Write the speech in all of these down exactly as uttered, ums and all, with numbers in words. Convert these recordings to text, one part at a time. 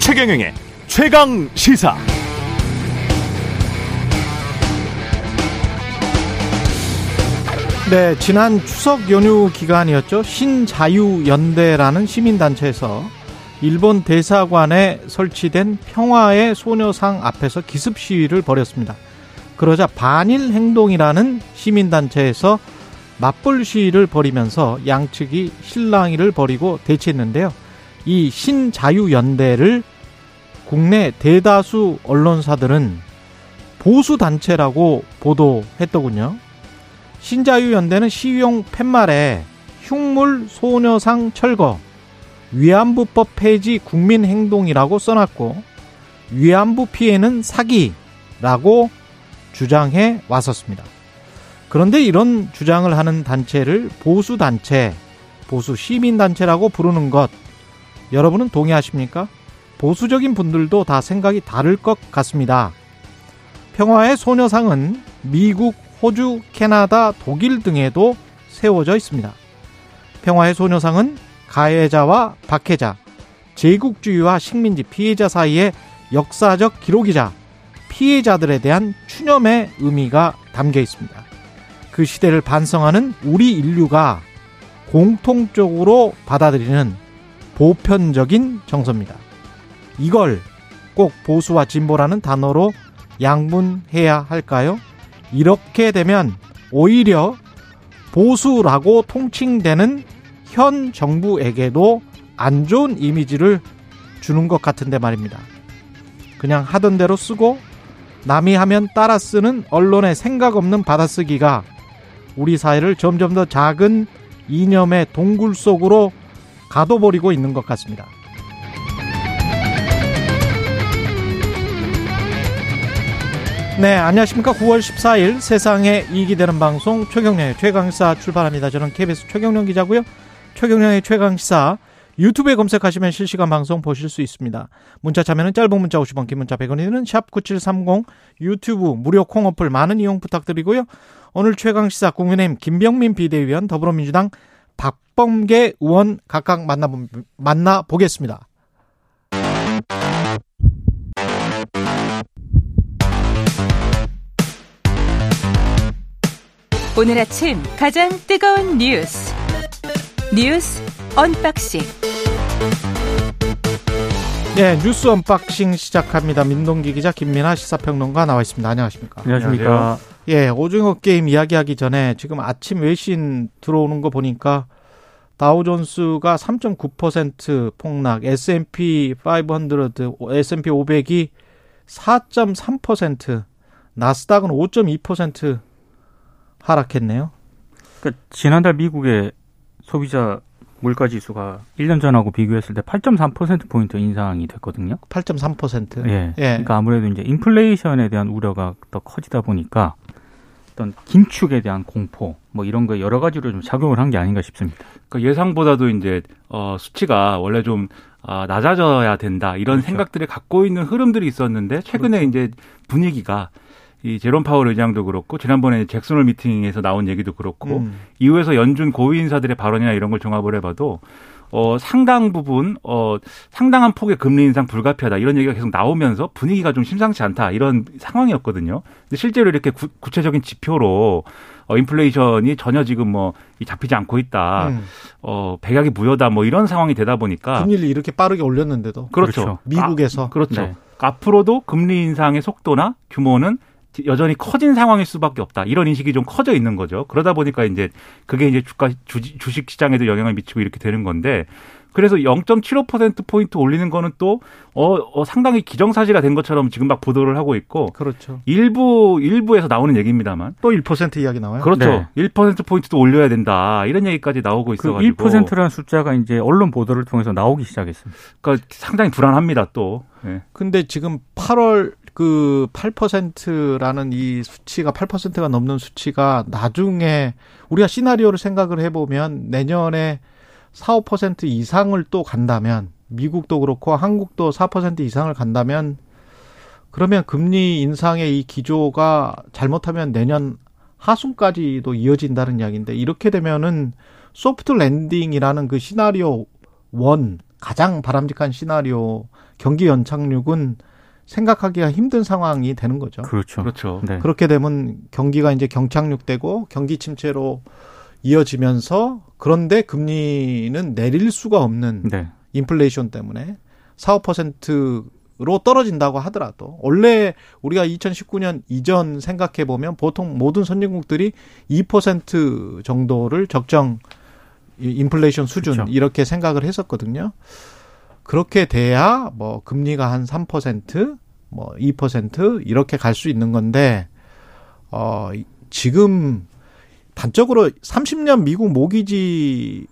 최경영의 최강 시사. 네, 지난 추석 연휴 기간이었죠. 신자유연대라는 시민단체에서 일본 대사관에 설치된 평화의 소녀상 앞에서 기습 시위를 벌였습니다. 그러자 반일행동이라는 시민단체에서 맞불 시위를 벌이면서 양측이 실랑이를 벌이고 대치했는데요. 이 신자유연대를 국내 대다수 언론사들은 보수단체라고 보도했더군요. 신자유연대는 시위용 팻말에 흉물 소녀상 철거, 위안부법 폐지 국민행동이라고 써놨고 위안부 피해는 사기라고 주장해 왔었습니다. 그런데 이런 주장을 하는 단체를 보수단체, 보수시민단체라고 부르는 것 여러분은 동의하십니까? 보수적인 분들도 다 생각이 다를 것 같습니다. 평화의 소녀상은 미국, 호주, 캐나다, 독일 등에도 세워져 있습니다. 평화의 소녀상은 가해자와 박해자, 제국주의와 식민지 피해자 사이의 역사적 기록이자 피해자들에 대한 추념의 의미가 담겨 있습니다. 그 시대를 반성하는 우리 인류가 공통적으로 받아들이는 보편적인 정서입니다. 이걸 꼭 보수와 진보라는 단어로 양분해야 할까요? 이렇게 되면 오히려 보수라고 통칭되는 현 정부에게도 안 좋은 이미지를 주는 것 같은데 말입니다. 그냥 하던 대로 쓰고 남이 하면 따라 쓰는 언론의 생각 없는 받아쓰기가 우리 사회를 점점 더 작은 이념의 동굴 속으로 가둬버리고 있는 것 같습니다. 네, 안녕하십니까. 구월 십사일 세상에 이익이 되는 방송 최경련의 최강시사 출발합니다. 저는 케이비에스 최경련 기자고요. 최경련의 최강시사 유튜브에 검색하시면 실시간 방송 보실 수 있습니다. 문자 참여는 짧은 문자 오십 원, 긴 문자 백 원이든 샵 구칠삼공, 유튜브 무료 콩 어플 많은 이용 부탁드리고요. 오늘 최강시사 국민의힘 김병민 비대위원, 더불어민주당 박범계 의원 각각 만나 만나보겠습니다. 오늘 아침 가장 뜨거운 뉴스 뉴스 언박싱. 네, 뉴스 언박싱 시작합니다. 민동기 기자, 김민하 시사평론가 나와 있습니다. 안녕하십니까? 안녕하십니까? 예, 오징어 게임 이야기하기 전에 지금 아침 외신 들어오는 거 보니까 다우존스가 삼 점 구 퍼센트 폭락, 에스 앤 피 파이브 헌드레드, 에스 앤 피 오백이 사 점 삼 퍼센트, 나스닥은 오 점 이 퍼센트 하락했네요. 그러니까 지난달 미국의 소비자 물가지수가 일 년 전하고 비교했을 때 팔 점 삼 퍼센트 포인트 인상이 됐거든요. 팔 점 삼 퍼센트? 예. 예. 그러니까 아무래도 이제 인플레이션에 대한 우려가 더 커지다 보니까 어떤 긴축에 대한 공포, 뭐 이런 거 여러 가지로 좀 작용을 한 게 아닌가 싶습니다. 그러니까 예상보다도 이제 어, 수치가 원래 좀 어, 낮아져야 된다 이런 그렇죠. 생각들을 갖고 있는 흐름들이 있었는데 최근에 그렇죠. 이제 분위기가 이 제롬 파월 의장도 그렇고 지난번에 잭슨홀 미팅에서 나온 얘기도 그렇고 음. 이후에서 연준 고위 인사들의 발언이나 이런 걸 종합을 해봐도 어, 상당 부분 어, 상당한 폭의 금리 인상 불가피하다 이런 얘기가 계속 나오면서 분위기가 좀 심상치 않다 이런 상황이었거든요. 근데 실제로 이렇게 구, 구체적인 지표로 어, 인플레이션이 전혀 지금 뭐 잡히지 않고 있다. 음. 어, 백약이 무효다 뭐 이런 상황이 되다 보니까 금리를 이렇게 빠르게 올렸는데도 그렇죠. 그렇죠. 미국에서 아, 그렇죠. 네. 앞으로도 금리 인상의 속도나 규모는 여전히 커진 상황일 수밖에 없다. 이런 인식이 좀 커져 있는 거죠. 그러다 보니까 이제 그게 이제 주가 주식 시장에도 영향을 미치고 이렇게 되는 건데 그래서 영 점 칠오 퍼센트 포인트 올리는 거는 또 어, 어, 상당히 기정사실화 된 것처럼 지금 막 보도를 하고 있고 그렇죠. 일부 일부에서 나오는 얘기입니다만 또 일 퍼센트 이야기 나와요? 그렇죠. 네. 일 퍼센트 포인트도 올려야 된다. 이런 얘기까지 나오고 있어 가지고 일 퍼센트라는 숫자가 이제 언론 보도를 통해서 나오기 시작했습니다. 그러니까 상당히 불안합니다, 또. 네. 근데 지금 팔월 그 팔 퍼센트라는 이 수치가 팔 퍼센트가 넘는 수치가 나중에 우리가 시나리오를 생각을 해보면 내년에 사, 오 퍼센트 이상을 또 간다면 미국도 그렇고 한국도 사 퍼센트 이상을 간다면 그러면 금리 인상의 이 기조가 잘못하면 내년 하순까지도 이어진다는 이야기인데, 이렇게 되면은 소프트 랜딩이라는 그 시나리오 일, 가장 바람직한 시나리오 경기 연착륙은 생각하기가 힘든 상황이 되는 거죠. 그렇죠. 그렇죠. 네. 그렇게 되면 경기가 이제 경착륙되고 경기 침체로 이어지면서, 그런데 금리는 내릴 수가 없는, 네, 인플레이션 때문에 사, 오 퍼센트로 떨어진다고 하더라도, 원래 우리가 이천십구 년 이전 생각해 보면 보통 모든 선진국들이 이 퍼센트 정도를 적정 인플레이션 수준, 그렇죠, 이렇게 생각을 했었거든요. 그렇게 돼야 뭐 금리가 한 삼 퍼센트, 뭐 이 퍼센트 이렇게 갈 수 있는 건데, 어 지금 단적으로 삼십 년 미국 모기지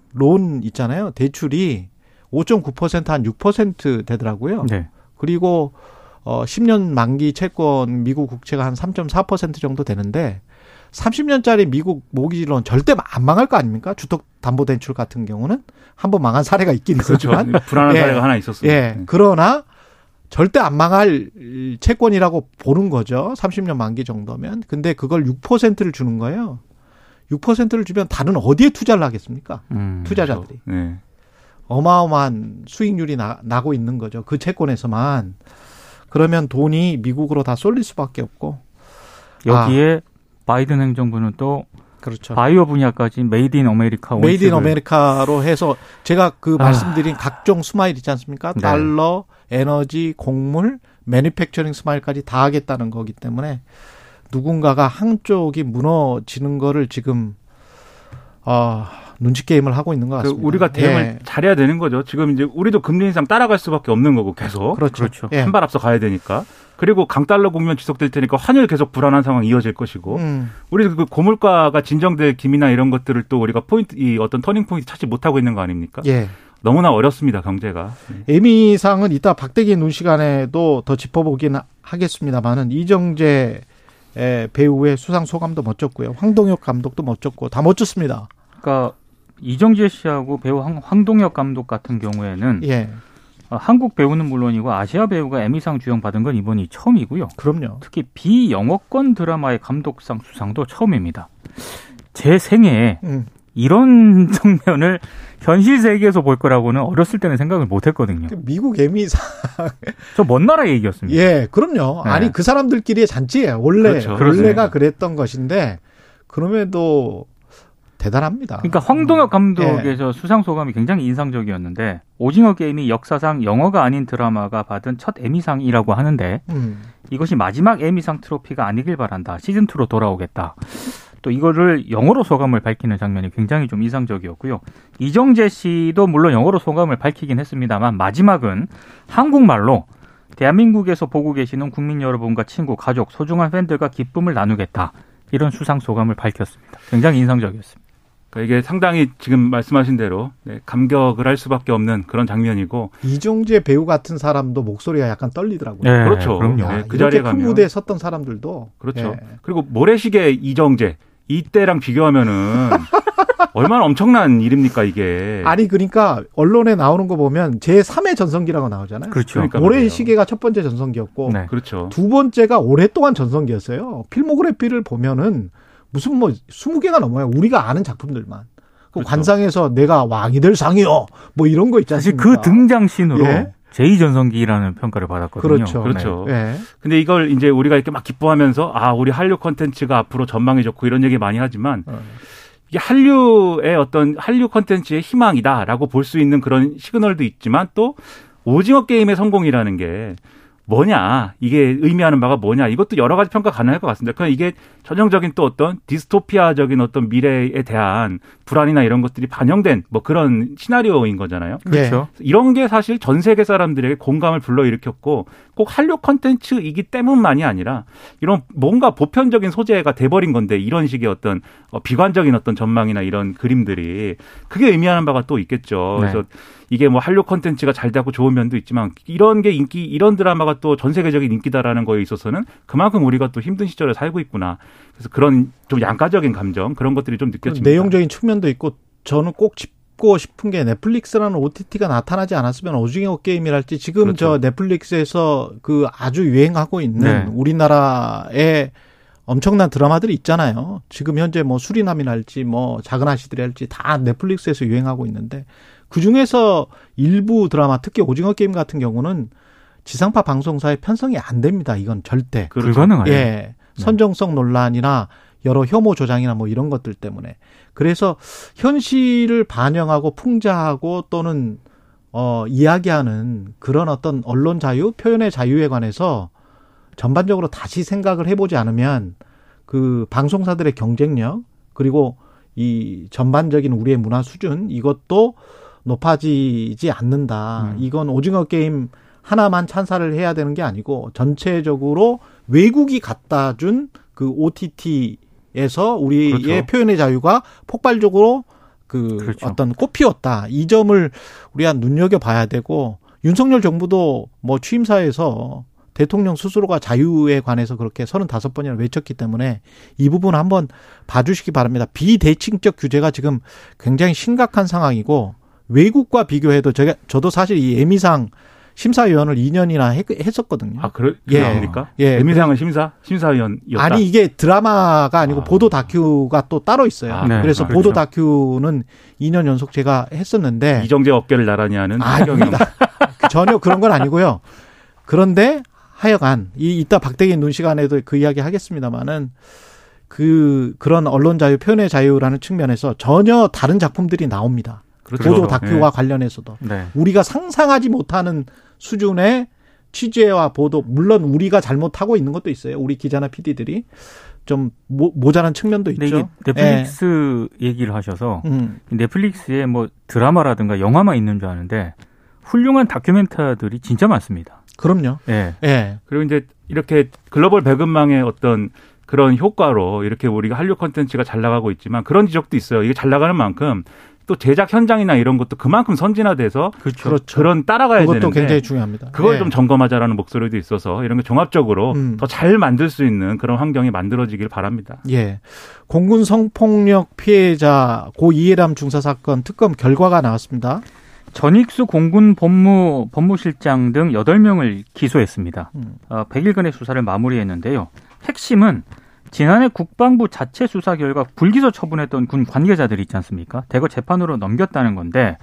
론 있잖아요. 대출이 오 점 구 퍼센트 한 육 퍼센트 되더라고요. 네. 그리고 어 십 년 만기 채권 미국 국채가 한 삼 점 사 퍼센트 정도 되는데, 삼십 년짜리 미국 모기지론 절대 안 망할 거 아닙니까? 주택담보대출 같은 경우는 한번 망한 사례가 있긴 있었지만. 그렇죠. 불안한, 예, 사례가 하나 있었습니다. 예. 그러나 절대 안 망할 채권이라고 보는 거죠. 삼십 년 만기 정도면. 근데 그걸 육 퍼센트를 주는 거예요. 육 퍼센트를 주면 다른 어디에 투자를 하겠습니까? 음, 투자자들이. 그렇죠. 네. 어마어마한 수익률이 나, 나고 있는 거죠. 그 채권에서만. 그러면 돈이 미국으로 다 쏠릴 수밖에 없고. 여기에 아, 바이든 행정부는 또, 그렇죠, 바이오 분야까지 메이드 인 아메리카 원칙을, 메이드 인 아메리카로 해서, 제가 그 아, 말씀드린 각종 스마일 있지 않습니까? 네. 달러, 에너지, 곡물, 매니팩처링 스마일까지 다 하겠다는 거기 때문에, 누군가가 한쪽이 무너지는 거를 지금 어, 눈치 게임을 하고 있는 것 같습니다. 그 우리가 대응을, 예, 잘해야 되는 거죠. 지금 이제 우리도 금리 인상 따라갈 수밖에 없는 거고, 계속. 그렇죠. 그렇죠. 예. 한 발 앞서 가야 되니까. 그리고 강달러 국면 지속될 테니까 환율 계속 불안한 상황이 이어질 것이고, 음, 우리 그 고물가가 진정될 기미나 이런 것들을 또 우리가 포인트, 이 어떤 터닝 포인트 찾지 못하고 있는 거 아닙니까? 예. 너무나 어렵습니다, 경제가. 에미상은 이따 박대기 눈 시간에도 더 짚어보긴 하겠습니다만은, 이정재 배우의 수상 소감도 멋졌고요, 황동혁 감독도 멋졌고, 다 멋졌습니다. 그러니까 이정재 씨하고 배우 황동혁 감독 같은 경우에는, 예, 한국 배우는 물론이고 아시아 배우가 에미상 주영 받은 건 이번이 처음이고요. 그럼요. 특히 비영어권 드라마의 감독상 수상도 처음입니다. 제 생애에 음, 이런 장면을 현실 세계에서 볼 거라고는 어렸을 때는 생각을 못했거든요. 미국 에미상. 저 먼 나라 얘기였습니다. 예, 그럼요. 네. 아니 그 사람들끼리의 잔치예요. 원래, 그렇죠, 원래가 그랬던 것인데, 그럼에도 대단합니다. 그러니까 황동혁 감독의, 예, 저 수상 소감이 굉장히 인상적이었는데, 오징어 게임이 역사상 영어가 아닌 드라마가 받은 첫 에미상이라고 하는데, 음, 이것이 마지막 에미상 트로피가 아니길 바란다. 시즌이로 돌아오겠다. 또 이거를 영어로 소감을 밝히는 장면이 굉장히 좀 인상적이었고요. 이정재 씨도 물론 영어로 소감을 밝히긴 했습니다만, 마지막은 한국말로 대한민국에서 보고 계시는 국민 여러분과 친구, 가족, 소중한 팬들과 기쁨을 나누겠다. 이런 수상 소감을 밝혔습니다. 굉장히 인상적이었습니다. 이게 상당히 지금 말씀하신 대로 감격을 할 수밖에 없는 그런 장면이고, 이정재 배우 같은 사람도 목소리가 약간 떨리더라고요. 네, 그렇죠. 그럼요. 네, 그 자리에 가면, 큰 무대에 섰던 사람들도, 그렇죠. 네. 그리고 모래시계 이정재 이때랑 비교하면은 얼마나 엄청난 일입니까 이게. 아니 그러니까 언론에 나오는 거 보면 제삼의 전성기라고 나오잖아요. 그렇죠. 그러니까 모래시계가 첫 번째 전성기였고, 네, 그렇죠, 두 번째가 오랫동안 전성기였어요. 필모그래피를 보면은 무슨 뭐 스무 개가 넘어요. 우리가 아는 작품들만. 그, 그렇죠, 관상에서 내가 왕이 될 상이요, 뭐 이런 거 있지 않습니까? 사실 그 등장신으로, 예, 제이 전성기라는 평가를 받았거든요. 그렇죠. 그렇죠. 네. 근데 이걸 이제 우리가 이렇게 막 기뻐하면서, 아, 우리 한류 콘텐츠가 앞으로 전망이 좋고 이런 얘기 많이 하지만, 어, 이게 한류의 어떤 한류 콘텐츠의 희망이다라고 볼 수 있는 그런 시그널도 있지만, 또 오징어 게임의 성공이라는 게 뭐냐, 이게 의미하는 바가 뭐냐, 이것도 여러 가지 평가 가능할 것 같습니다. 그러니까 이게 전형적인 또 어떤 디스토피아적인 어떤 미래에 대한 불안이나 이런 것들이 반영된 뭐 그런 시나리오인 거잖아요. 그렇죠. 네. 이런 게 사실 전 세계 사람들에게 공감을 불러일으켰고, 꼭 한류 콘텐츠이기 때문만이 아니라 이런 뭔가 보편적인 소재가 돼버린 건데, 이런 식의 어떤 비관적인 어떤 전망이나 이런 그림들이, 그게 의미하는 바가 또 있겠죠. 네. 그래서 이게 뭐 한류 콘텐츠가 잘 되고 좋은 면도 있지만, 이런 게 인기, 이런 드라마가 또 전 세계적인 인기다라는 거에 있어서는 그만큼 우리가 또 힘든 시절에 살고 있구나. 그래서 그런 좀 양가적인 감정, 그런 것들이 좀 느껴집니다. 내용적인 측면도 있고, 저는 꼭 짚고 싶은 게 넷플릭스라는 오티티가 나타나지 않았으면 오징어 게임이랄지 지금 그렇죠. 저 넷플릭스에서 그 아주 유행하고 있는 네. 우리나라의 엄청난 드라마들이 있잖아요. 지금 현재 뭐 수리남이랄지 뭐 작은 아씨들이랄지 다 넷플릭스에서 유행하고 있는데 그중에서 일부 드라마 특히 오징어 게임 같은 경우는 지상파 방송사의 편성이 안 됩니다. 이건 절대. 불가능하죠. 예. 네. 선정성 논란이나 여러 혐오 조장이나 뭐 이런 것들 때문에. 그래서 현실을 반영하고 풍자하고 또는 어 이야기하는 그런 어떤 언론 자유, 표현의 자유에 관해서 전반적으로 다시 생각을 해보지 않으면 그 방송사들의 경쟁력 그리고 이 전반적인 우리의 문화 수준 이것도 높아지지 않는다. 음. 이건 오징어 게임 하나만 찬사를 해야 되는 게 아니고 전체적으로 외국이 갖다 준 그 오티티에서 우리의 그렇죠. 표현의 자유가 폭발적으로 그 그렇죠. 어떤 꽃피웠다. 이 점을 우리가 눈여겨봐야 되고 윤석열 정부도 뭐 취임사에서 대통령 스스로가 자유에 관해서 그렇게 서른다섯 번이나 외쳤기 때문에 이 부분 한번 봐주시기 바랍니다. 비대칭적 규제가 지금 굉장히 심각한 상황이고 외국과 비교해도 제가, 저도 사실 이 에미상 심사위원을 이 년이나 했, 했었거든요. 아, 그래, 그렇습니까? 예. 에미상은 예. 심사? 심사위원이었다? 아니, 이게 드라마가 아니고 아. 보도 다큐가 또 따로 있어요. 아, 네. 그래서 아, 그렇죠. 보도 다큐는 이 년 연속 제가 했었는데. 이정재 어깨를 나란히 하는. 아닙니다. 전혀 그런 건 아니고요. 그런데 하여간, 이, 이따 박대기 눈 시간에도 그 이야기 하겠습니다만은 그, 그런 언론 자유, 표현의 자유라는 측면에서 전혀 다른 작품들이 나옵니다. 그렇죠. 보도 다큐와 네. 관련해서도. 네. 우리가 상상하지 못하는 수준의 취재와 보도, 물론 우리가 잘못하고 있는 것도 있어요. 우리 기자나 피디들이. 좀 모, 모자란 측면도 있죠. 이게 넷플릭스 예. 얘기를 하셔서 음. 넷플릭스에 뭐 드라마라든가 영화만 있는 줄 아는데 훌륭한 다큐멘터들이 진짜 많습니다. 그럼요. 예. 예. 그리고 이제 이렇게 글로벌 배급망의 어떤 그런 효과로 이렇게 우리가 한류 콘텐츠가 잘 나가고 있지만 그런 지적도 있어요. 이게 잘 나가는 만큼 또 제작 현장이나 이런 것도 그만큼 선진화돼서 그렇죠. 그렇죠. 그런 따라가야 되는데 그것도 굉장히 중요합니다. 그걸 예. 좀 점검하자라는 목소리도 있어서 이런 게 종합적으로 음. 더 잘 만들 수 있는 그런 환경이 만들어지길 바랍니다. 예, 공군 성폭력 피해자 고 이예람 중사 사건 특검 결과가 나왔습니다. 전익수 공군 법무, 법무실장 등 여덟 명을 기소했습니다. 음. 어, 백 일간의 수사를 마무리했는데요. 핵심은 지난해 국방부 자체 수사 결과 불기소 처분했던 군 관계자들 있지 않습니까? 대거 재판으로 넘겼다는 건데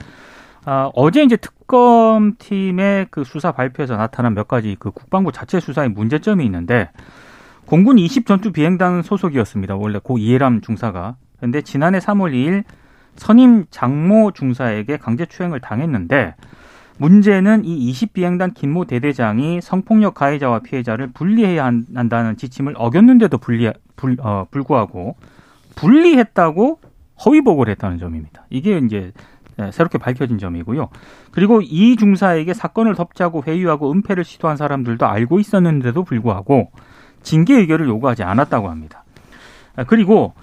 어, 어제 이제 특검팀의 그 수사 발표에서 나타난 몇 가지 그 국방부 자체 수사의 문제점이 있는데 공군 이십 전투비행단 소속이었습니다. 원래 고 이예람 중사가. 그런데 지난해 삼월 이일 선임 장모 중사에게 강제추행을 당했는데 문제는 이 이십 비행단 김모 대대장이 성폭력 가해자와 피해자를 분리해야 한다는 지침을 어겼는데도 분리, 불, 어, 불구하고 분리했다고 허위보고를 했다는 점입니다. 이게 이제 새롭게 밝혀진 점이고요. 그리고 이 중사에게 사건을 덮자고 회유하고 은폐를 시도한 사람들도 알고 있었는데도 불구하고 징계 의결을 요구하지 않았다고 합니다. 그리고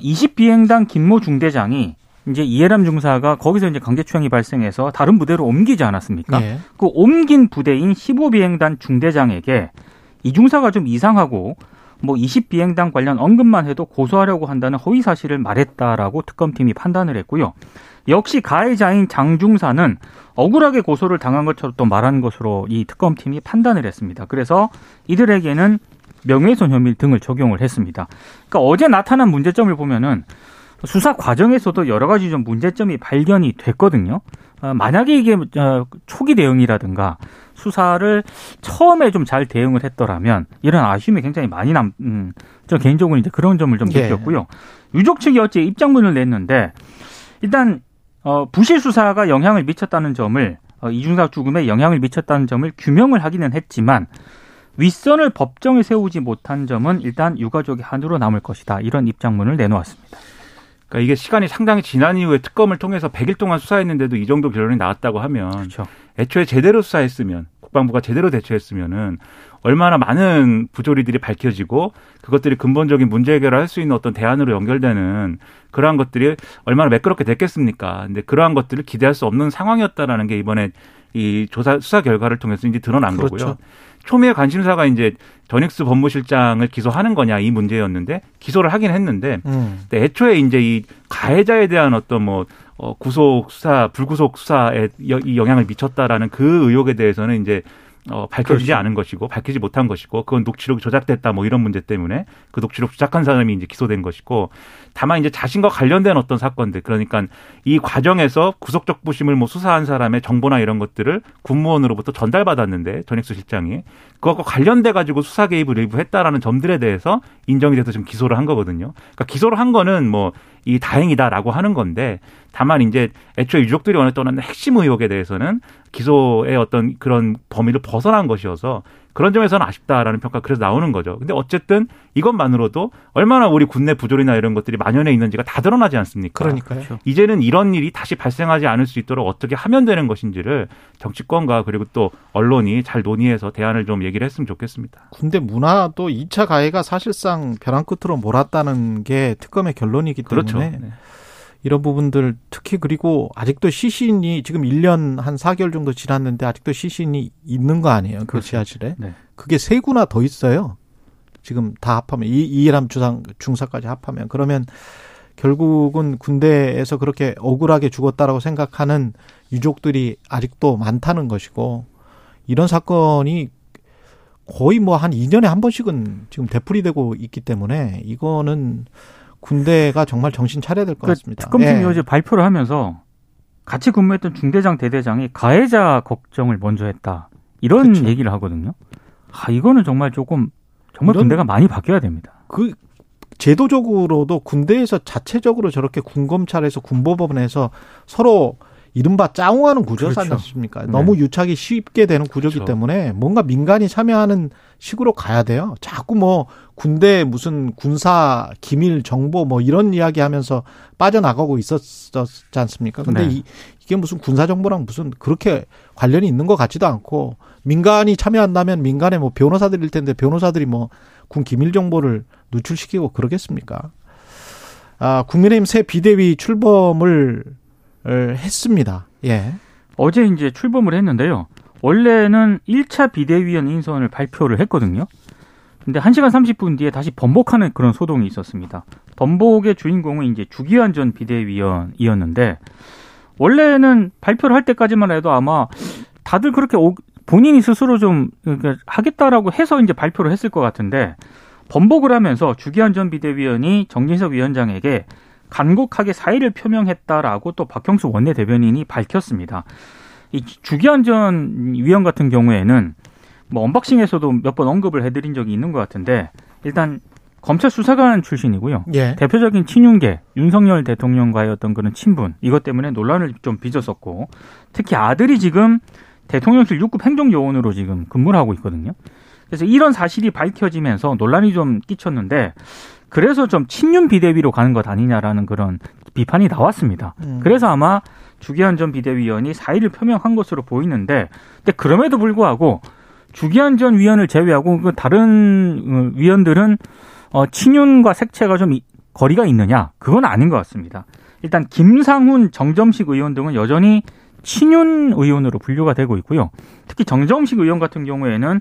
이십 비행단 김모 중대장이 이제 이해람 중사가 거기서 이제 강제추행이 발생해서 다른 부대로 옮기지 않았습니까? 네. 그 옮긴 부대인 십오 비행단 중대장에게 이 중사가 좀 이상하고 뭐 이십 비행단 관련 언급만 해도 고소하려고 한다는 허위 사실을 말했다라고 특검팀이 판단을 했고요. 역시 가해자인 장 중사는 억울하게 고소를 당한 것처럼 또 말한 것으로 이 특검팀이 판단을 했습니다. 그래서 이들에게는 명예훼손 혐의 등을 적용을 했습니다. 그러니까 어제 나타난 문제점을 보면은 수사 과정에서도 여러 가지 좀 문제점이 발견이 됐거든요. 만약에 이게 초기 대응이라든가 수사를 처음에 좀 잘 대응을 했더라면 이런 아쉬움이 굉장히 많이 남. 음, 저 개인적으로 이제 그런 점을 좀 느꼈고요. 예. 유족 측이 어제 입장문을 냈는데 일단 어, 부실 수사가 영향을 미쳤다는 점을 어, 이중사 죽음에 영향을 미쳤다는 점을 규명을 하기는 했지만. 윗선을 법정에 세우지 못한 점은 일단 유가족의 한으로 남을 것이다. 이런 입장문을 내놓았습니다. 그러니까 이게 시간이 상당히 지난 이후에 특검을 통해서 백 일 동안 수사했는데도 이 정도 결론이 나왔다고 하면 그렇죠. 애초에 제대로 수사했으면 국방부가 제대로 대처했으면은 얼마나 많은 부조리들이 밝혀지고 그것들이 근본적인 문제 해결을 할 수 있는 어떤 대안으로 연결되는 그러한 것들이 얼마나 매끄럽게 됐겠습니까? 근데 그러한 것들을 기대할 수 없는 상황이었다라는 게 이번에 이 조사 수사 결과를 통해서 이제 드러난 그렇죠. 거고요. 초미의 관심사가 이제 전익수 법무실장을 기소하는 거냐 이 문제였는데 기소를 하긴 했는데 음. 애초에 이제 이 가해자에 대한 어떤 뭐 어, 구속 수사, 불구속 수사에 이 영향을 미쳤다라는 그 의혹에 대해서는 이제 어, 밝혀지지 그렇죠. 않은 것이고, 밝히지 못한 것이고, 그건 녹취록이 조작됐다, 뭐 이런 문제 때문에 그 녹취록 조작한 사람이 이제 기소된 것이고, 다만 이제 자신과 관련된 어떤 사건들, 그러니까 이 과정에서 구속적 부심을 뭐 수사한 사람의 정보나 이런 것들을 군무원으로부터 전달받았는데, 전익수 실장이. 그것과 관련돼가지고 수사 개입을 일부 했다라는 점들에 대해서 인정이 돼서 지금 기소를 한 거거든요. 그러니까 기소를 한 거는 뭐, 이 다행이다라고 하는 건데, 다만 이제 애초에 유족들이 원했던 핵심 의혹에 대해서는 기소의 어떤 그런 범위를 벗어난 것이어서 그런 점에서는 아쉽다라는 평가 그래서 나오는 거죠. 근데 어쨌든 이것만으로도 얼마나 우리 국내 부조리나 이런 것들이 만연해 있는지가 다 드러나지 않습니까? 그러니까요. 그렇죠. 이제는 이런 일이 다시 발생하지 않을 수 있도록 어떻게 하면 되는 것인지를 정치권과 그리고 또 언론이 잘 논의해서 대안을 좀 얘기를 했으면 좋겠습니다. 군대 문화도 이 차 가해가 사실상 벼랑 끝으로 몰았다는 게 특검의 결론이기 때문에 그렇죠. 네. 이런 부분들 특히 그리고 아직도 시신이 지금 일 년 한 사 개월 정도 지났는데 아직도 시신이 있는 거 아니에요. 그 그렇죠. 지하실에. 네. 그게 세 구나 더 있어요. 지금 다 합하면. 이, 이해람 주상, 중사까지 합하면. 그러면 결국은 군대에서 그렇게 억울하게 죽었다라고 생각하는 유족들이 아직도 많다는 것이고 이런 사건이 거의 뭐 한 이 년에 한 번씩은 지금 되풀이되고 있기 때문에 이거는 군대가 정말 정신 차려야 될 것 그러니까 같습니다. 특검팀이 예. 어제 발표를 하면서 같이 근무했던 중대장, 대대장이 가해자 걱정을 먼저 했다. 이런 그쵸. 얘기를 하거든요. 아, 이거는 정말 조금, 정말 군대가 많이 바뀌어야 됩니다. 그, 제도적으로도 군대에서 자체적으로 저렇게 군검찰에서 군법원에서 서로 이른바 짜웅하는 구조지 그렇죠. 않습니까? 네. 너무 유착이 쉽게 되는 구조기 그렇죠. 때문에 뭔가 민간이 참여하는 식으로 가야 돼요. 자꾸 뭐 군대 무슨 군사 기밀 정보 뭐 이런 이야기 하면서 빠져나가고 있었지 않습니까? 근데 네. 이, 이게 무슨 군사 정보랑 무슨 그렇게 관련이 있는 것 같지도 않고 민간이 참여한다면 민간의 뭐 변호사들일 텐데 변호사들이 뭐 군 기밀 정보를 누출시키고 그러겠습니까? 아, 국민의힘 새 비대위 출범을 했습니다. 예. 어제 이제 출범을 했는데요. 원래는 일 차 비대위원 인선을 발표를 했거든요. 근데 한 시간 삼십 분 뒤에 다시 번복하는 그런 소동이 있었습니다. 번복의 주인공은 이제 주기환 전 비대위원이었는데, 원래는 발표를 할 때까지만 해도 아마 다들 그렇게 오, 본인이 스스로 좀 하겠다라고 해서 이제 발표를 했을 것 같은데, 번복을 하면서 주기환 전 비대위원이 정진석 위원장에게 간곡하게 사의를 표명했다라고 또 박형수 원내대변인이 밝혔습니다. 이 주기환 전 위원 같은 경우에는 뭐 언박싱에서도 몇 번 언급을 해드린 적이 있는 것 같은데 일단 검찰 수사관 출신이고요. 예. 대표적인 친윤계, 윤석열 대통령과의 어떤 그런 친분 이것 때문에 논란을 좀 빚었었고 특히 아들이 지금 대통령실 육 급 행정요원으로 지금 근무를 하고 있거든요. 그래서 이런 사실이 밝혀지면서 논란이 좀 끼쳤는데 그래서 좀 친윤 비대위로 가는 것 아니냐라는 그런 비판이 나왔습니다. 음. 그래서 아마 주기환 전 비대위원이 사의를 표명한 것으로 보이는데 근데 그럼에도 불구하고 주기환 전 위원을 제외하고 그 다른 위원들은 어, 친윤과 색채가 좀 거리가 있느냐? 그건 아닌 것 같습니다. 일단 김상훈, 정점식 의원 등은 여전히 친윤 의원으로 분류가 되고 있고요. 특히 정점식 의원 같은 경우에는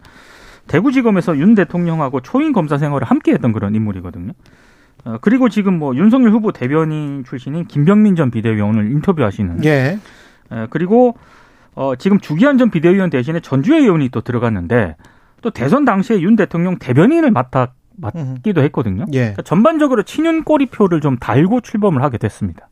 대구지검에서 윤 대통령하고 초임 검사 생활을 함께했던 그런 인물이거든요. 어, 그리고 지금 뭐 윤석열 후보 대변인 출신인 김병민 전 비대위원을 인터뷰하시는. 예. 어, 그리고 어, 지금 주기환 전 비대위원 대신에 전주의 의원이 또 들어갔는데 또 대선 당시에 윤 대통령 대변인을 맡아 맡기도 했거든요. 예. 그러니까 전반적으로 친윤 꼬리표를 좀 달고 출범을 하게 됐습니다.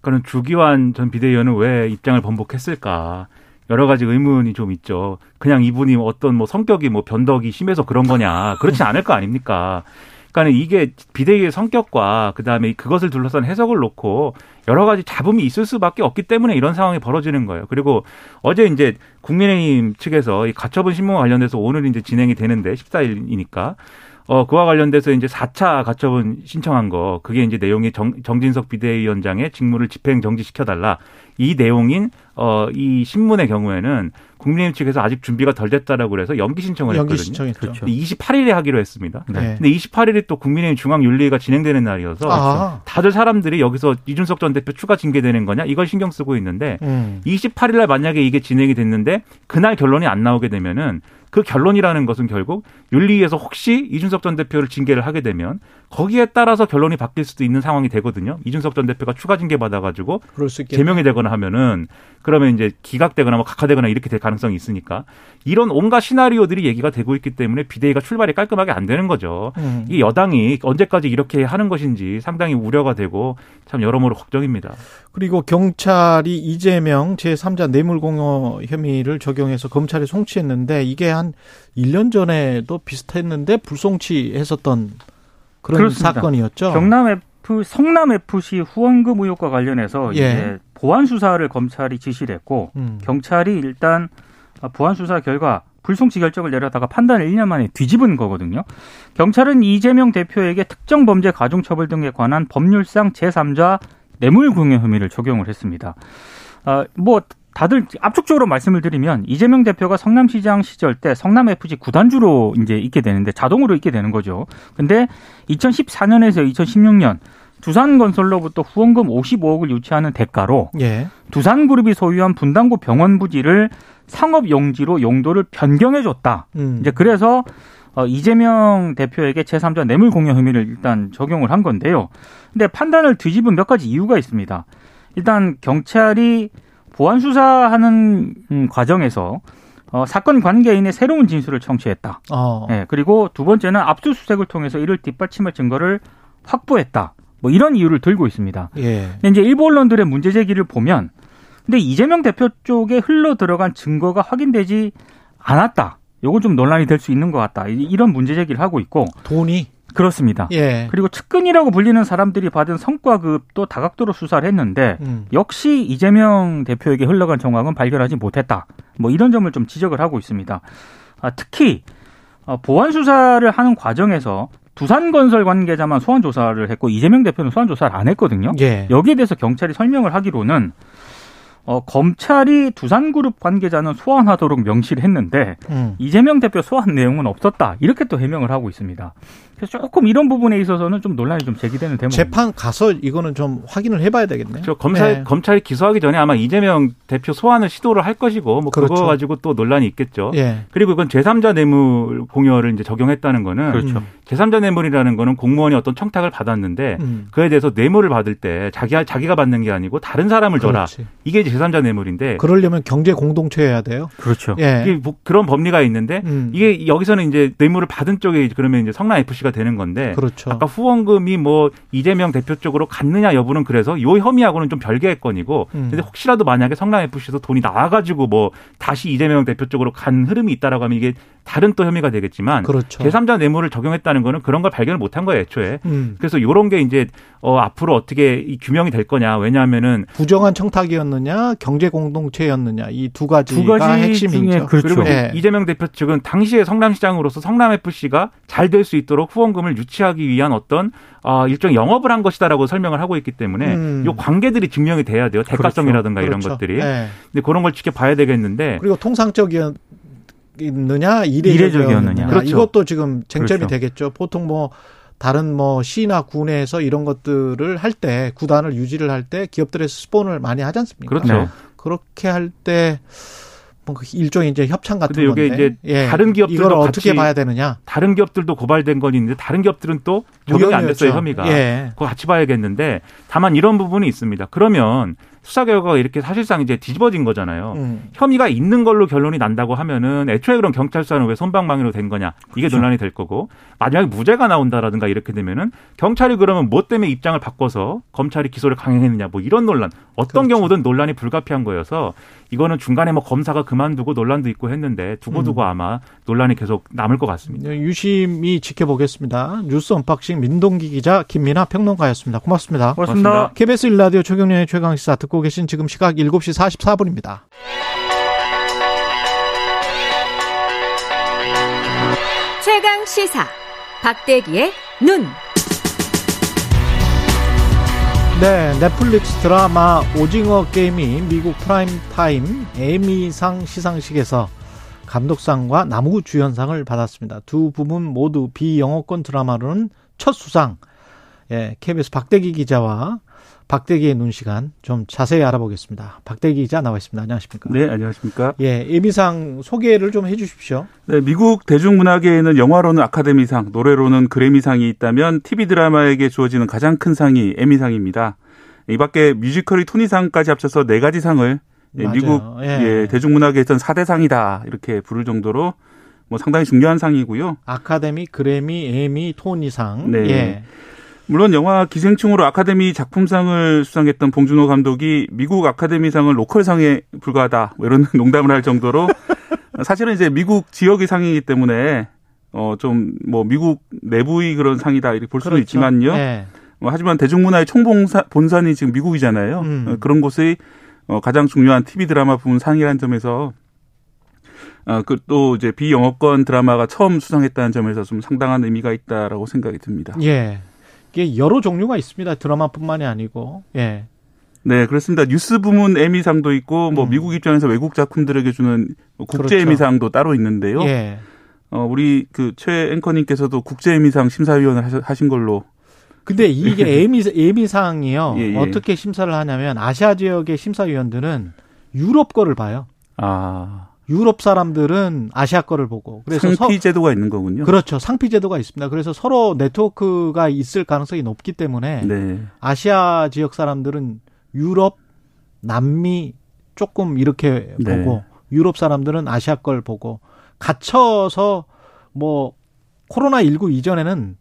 그럼 주기환 전 비대위원은 왜 입장을 번복했을까? 여러 가지 의문이 좀 있죠. 그냥 이분이 어떤 뭐 성격이 뭐 변덕이 심해서 그런 거냐. 그렇지 않을 거 아닙니까? 그러니까 이게 비대위의 성격과 그다음에 그것을 둘러싼 해석을 놓고 여러 가지 잡음이 있을 수밖에 없기 때문에 이런 상황이 벌어지는 거예요. 그리고 어제 이제 국민의힘 측에서 이 가처분 신문과 관련돼서 오늘 이제 진행이 되는데 십사 일이니까. 어, 그와 관련돼서 이제 사 차 가처분 신청한 거, 그게 이제 내용이 정, 정진석 비대위원장의 직무를 집행 정지시켜달라. 이 내용인, 어, 이 신문의 경우에는 국민의힘 측에서 아직 준비가 덜 됐다라고 그래서 연기 신청을 연기 했거든요. 연기 신청했죠. 그렇죠. 이십팔 일에 하기로 했습니다. 네. 근데 이십팔 일이 또 국민의힘 중앙윤리위가 진행되는 날이어서 아. 다들 사람들이 여기서 이준석 전 대표 추가 징계되는 거냐 이걸 신경 쓰고 있는데 음. 이십팔 일 날 만약에 이게 진행이 됐는데 그날 결론이 안 나오게 되면은 그 결론이라는 것은 결국 윤리위에서 혹시 이준석 전 대표를 징계를 하게 되면 거기에 따라서 결론이 바뀔 수도 있는 상황이 되거든요. 이준석 전 대표가 추가 징계 받아가지고 제명이 되거나 하면은 그러면 이제 기각되거나 뭐 각하되거나 이렇게 될 가능성이 있으니까 이런 온갖 시나리오들이 얘기가 되고 있기 때문에 비대위가 출발이 깔끔하게 안 되는 거죠. 음. 이 여당이 언제까지 이렇게 하는 것인지 상당히 우려가 되고 참 여러모로 걱정입니다. 그리고 경찰이 이재명 제삼자 뇌물공여 혐의를 적용해서 검찰에 송치했는데 이게 한 일 년 전에도 비슷했는데 불송치했었던 그런 그렇습니다. 사건이었죠. 경남 F, 성남 에프씨 후원금 의혹과 관련해서 예. 이제 보완 수사를 검찰이 지시를 했고 음. 경찰이 일단 보완 수사 결과 불송치 결정을 내려다가 판단을 일 년 만에 뒤집은 거거든요. 경찰은 이재명 대표에게 특정 범죄 가중처벌 등에 관한 법률상 제삼자 뇌물공여 혐의를 적용을 했습니다. 아, 뭐 다들 압축적으로 말씀을 드리면 이재명 대표가 성남시장 시절 때 성남에프씨 구단주로 이제 있게 되는데 자동으로 있게 되는 거죠. 근데 이천십사년에서 이천십육년 두산건설로부터 후원금 오십오억을 유치하는 대가로 예. 두산그룹이 소유한 분당구 병원 부지를 상업용지로 용도를 변경해줬다. 음. 이제 그래서 이재명 대표에게 제삼자 뇌물공여 혐의를 일단 적용을 한 건데요. 근데 판단을 뒤집은 몇 가지 이유가 있습니다. 일단 경찰이 보완 수사하는 음, 과정에서 어, 사건 관계인의 새로운 진술을 청취했다. 어. 네, 그리고 두 번째는 압수수색을 통해서 이를 뒷받침할 증거를 확보했다. 뭐 이런 이유를 들고 있습니다. 예. 근데 이제 일부 언론들의 문제 제기를 보면, 근데 이재명 대표 쪽에 흘러 들어간 증거가 확인되지 않았다. 요건 좀 논란이 될 수 있는 것 같다. 이런 문제 제기를 하고 있고. 돈이? 그렇습니다. 예. 그리고 측근이라고 불리는 사람들이 받은 성과급도 다각도로 수사를 했는데 음. 역시 이재명 대표에게 흘러간 정황은 발견하지 못했다. 뭐 이런 점을 좀 지적을 하고 있습니다. 아, 특히 어, 보완 수사를 하는 과정에서 두산건설 관계자만 소환 조사를 했고 이재명 대표는 소환 조사를 안 했거든요. 예. 여기에 대해서 경찰이 설명을 하기로는 어, 검찰이 두산그룹 관계자는 소환하도록 명시를 했는데 음. 이재명 대표 소환 내용은 없었다. 이렇게 또 해명을 하고 있습니다. 그래서 조금 이런 부분에 있어서는 좀 논란이 좀 제기되는 대목입니다. 재판 가서 이거는 좀 확인을 해봐야 되겠네요. 그렇죠. 검사에, 네. 검찰이 기소하기 전에 아마 이재명 대표 소환을 시도를 할 것이고 뭐 그렇죠. 그거 가지고 또 논란이 있겠죠. 예. 그리고 이건 제삼자 뇌물 공여를 이제 적용했다는 거는 그렇죠. 음. 제삼자 뇌물이라는 거는 공무원이 어떤 청탁을 받았는데 음. 그에 대해서 뇌물을 받을 때 자기, 자기가 받는 게 아니고 다른 사람을 그렇지. 줘라. 이게 제삼자 뇌물인데. 그러려면 경제 공동체여야 돼요. 그렇죠. 예. 이게 뭐 그런 법리가 있는데 음. 이게 여기서는 이제 뇌물을 받은 쪽에 그러면 이제 성남 에프씨가 되는 건데 그렇죠. 아까 후원금이 뭐 이재명 대표 쪽으로 갔느냐 여부는 그래서 요 혐의하고는 좀 별개의 건이고 음. 근데 혹시라도 만약에 성남에프씨에서 돈이 나와가지고 뭐 다시 이재명 대표 쪽으로 간 흐름이 있다라고 하면 이게 다른 또 혐의가 되겠지만 그렇죠. 제삼자 뇌물을 적용했다는 거는 그런 걸 발견을 못한 거예요 애초에. 음. 그래서 요런 게 이제 어, 앞으로 어떻게 이 규명이 될 거냐. 왜냐하면은 부정한 청탁이었느냐 경제 공동체였느냐 이 두 가지가 두 가지 핵심이죠. 그렇죠. 그리고 네. 이재명 대표 측은 당시에 성남시장으로서 성남에프씨가 잘 될 수 있도록 후원금을 유치하기 위한 어떤 어, 일종 영업을 한 것이다라고 설명을 하고 있기 때문에 음. 요 관계들이 증명이 돼야 돼요. 대가성이라든가 그렇죠. 이런 그렇죠. 것들이. 네. 근데 그런 걸 지켜봐야 되겠는데. 그리고 통상적이었느냐 이례적이었느냐. 그렇죠. 이것도 지금 쟁점이 그렇죠. 되겠죠. 보통 뭐 다른 뭐 시나 군에서 이런 것들을 할 때 구단을 유지를 할 때 기업들에서 스폰을 많이 하지 않습니까? 그렇죠. 네. 그렇게 할 때. 일종의 이제 협찬 같은 근데 이게 건데. 이제 예, 다른 기업들도 이걸 어떻게 봐야 되느냐? 다른 기업들도 고발된 건 있는데 다른 기업들은 또 적용이 안 됐어요 혐의가. 예. 그거 같이 봐야겠는데 다만 이런 부분이 있습니다. 그러면 수사 결과가 이렇게 사실상 이제 뒤집어진 거잖아요. 음. 혐의가 있는 걸로 결론이 난다고 하면은 애초에 그럼 경찰 수사는 왜 솜방망이로 된 거냐 이게 그렇죠. 논란이 될 거고 만약에 무죄가 나온다라든가 이렇게 되면은 경찰이 그러면 뭐 때문에 입장을 바꿔서 검찰이 기소를 강행했느냐 뭐 이런 논란 어떤 그렇죠. 경우든 논란이 불가피한 거여서 이거는 중간에 뭐 검사가 그만두고 논란도 있고 했는데 두고두고 음. 아마 논란이 계속 남을 것 같습니다. 유심히 지켜보겠습니다. 뉴스 언박싱 민동기 기자 김민하 평론가였습니다. 고맙습니다. 고맙습니다. 고맙습니다. 케이비에스 일 라디오 최경련의 최강시사 듣고 계신 지금 시각 일곱시 사십사분입니다. 최강시사 박대기의 눈. 네, 넷플릭스 드라마 오징어 게임이 미국 프라임타임 에미상 시상식에서 감독상과 남우주연상을 받았습니다. 두 부문 모두 비영어권 드라마로는 첫 수상. 예, 케이비에스 박대기 기자와 박대기의 눈 시간 좀 자세히 알아보겠습니다. 박대기 기자 나와 있습니다. 안녕하십니까? 네, 안녕하십니까? 예, 에미상 소개를 좀 해 주십시오. 네, 미국 대중문화계에는 영화로는 아카데미상, 노래로는 그래미상이 있다면 티비 드라마에게 주어지는 가장 큰 상이 에미상입니다. 이 밖에 뮤지컬이 토니상까지 합쳐서 네 가지 상을 예, 미국 예. 예, 대중문화계에선 사 대 상이다 이렇게 부를 정도로 뭐 상당히 중요한 상이고요. 아카데미, 그래미, 에미, 토니상. 네. 예. 물론 영화 기생충으로 아카데미 작품상을 수상했던 봉준호 감독이 미국 아카데미상을 로컬상에 불과하다 뭐 이런 농담을 할 정도로 사실은 이제 미국 지역의 상이기 때문에 어 좀 뭐 미국 내부의 그런 상이다 이렇게 볼 수는 그렇죠. 있지만요. 예. 뭐 하지만 대중문화의 총봉사 본산이 지금 미국이잖아요. 음. 그런 곳의 가장 중요한 티비 드라마 부문 상이라는 점에서 아, 그 또 이제 비영어권 드라마가 처음 수상했다는 점에서 좀 상당한 의미가 있다라고 생각이 듭니다. 예. 이게 여러 종류가 있습니다. 드라마뿐만이 아니고. 예. 네, 그렇습니다. 뉴스 부문 에미상도 있고 뭐 음. 미국 입장에서 외국 작품들에게 주는 국제 그렇죠. 에미상도 따로 있는데요. 예. 어, 우리 그 최 앵커님께서도 국제 에미상 심사위원을 하신 걸로 근데 이게 에미, 에미상이요. 예, 예. 어떻게 심사를 하냐면 아시아 지역의 심사위원들은 유럽 거를 봐요. 아. 유럽 사람들은 아시아 거를 보고. 그래서 상피 제도가 있는 거군요. 그렇죠. 상피 제도가 있습니다. 그래서 서로 네트워크가 있을 가능성이 높기 때문에 네. 아시아 지역 사람들은 유럽, 남미 조금 이렇게 네. 보고 유럽 사람들은 아시아 걸 보고 갇혀서 뭐 코로나십구 이전에는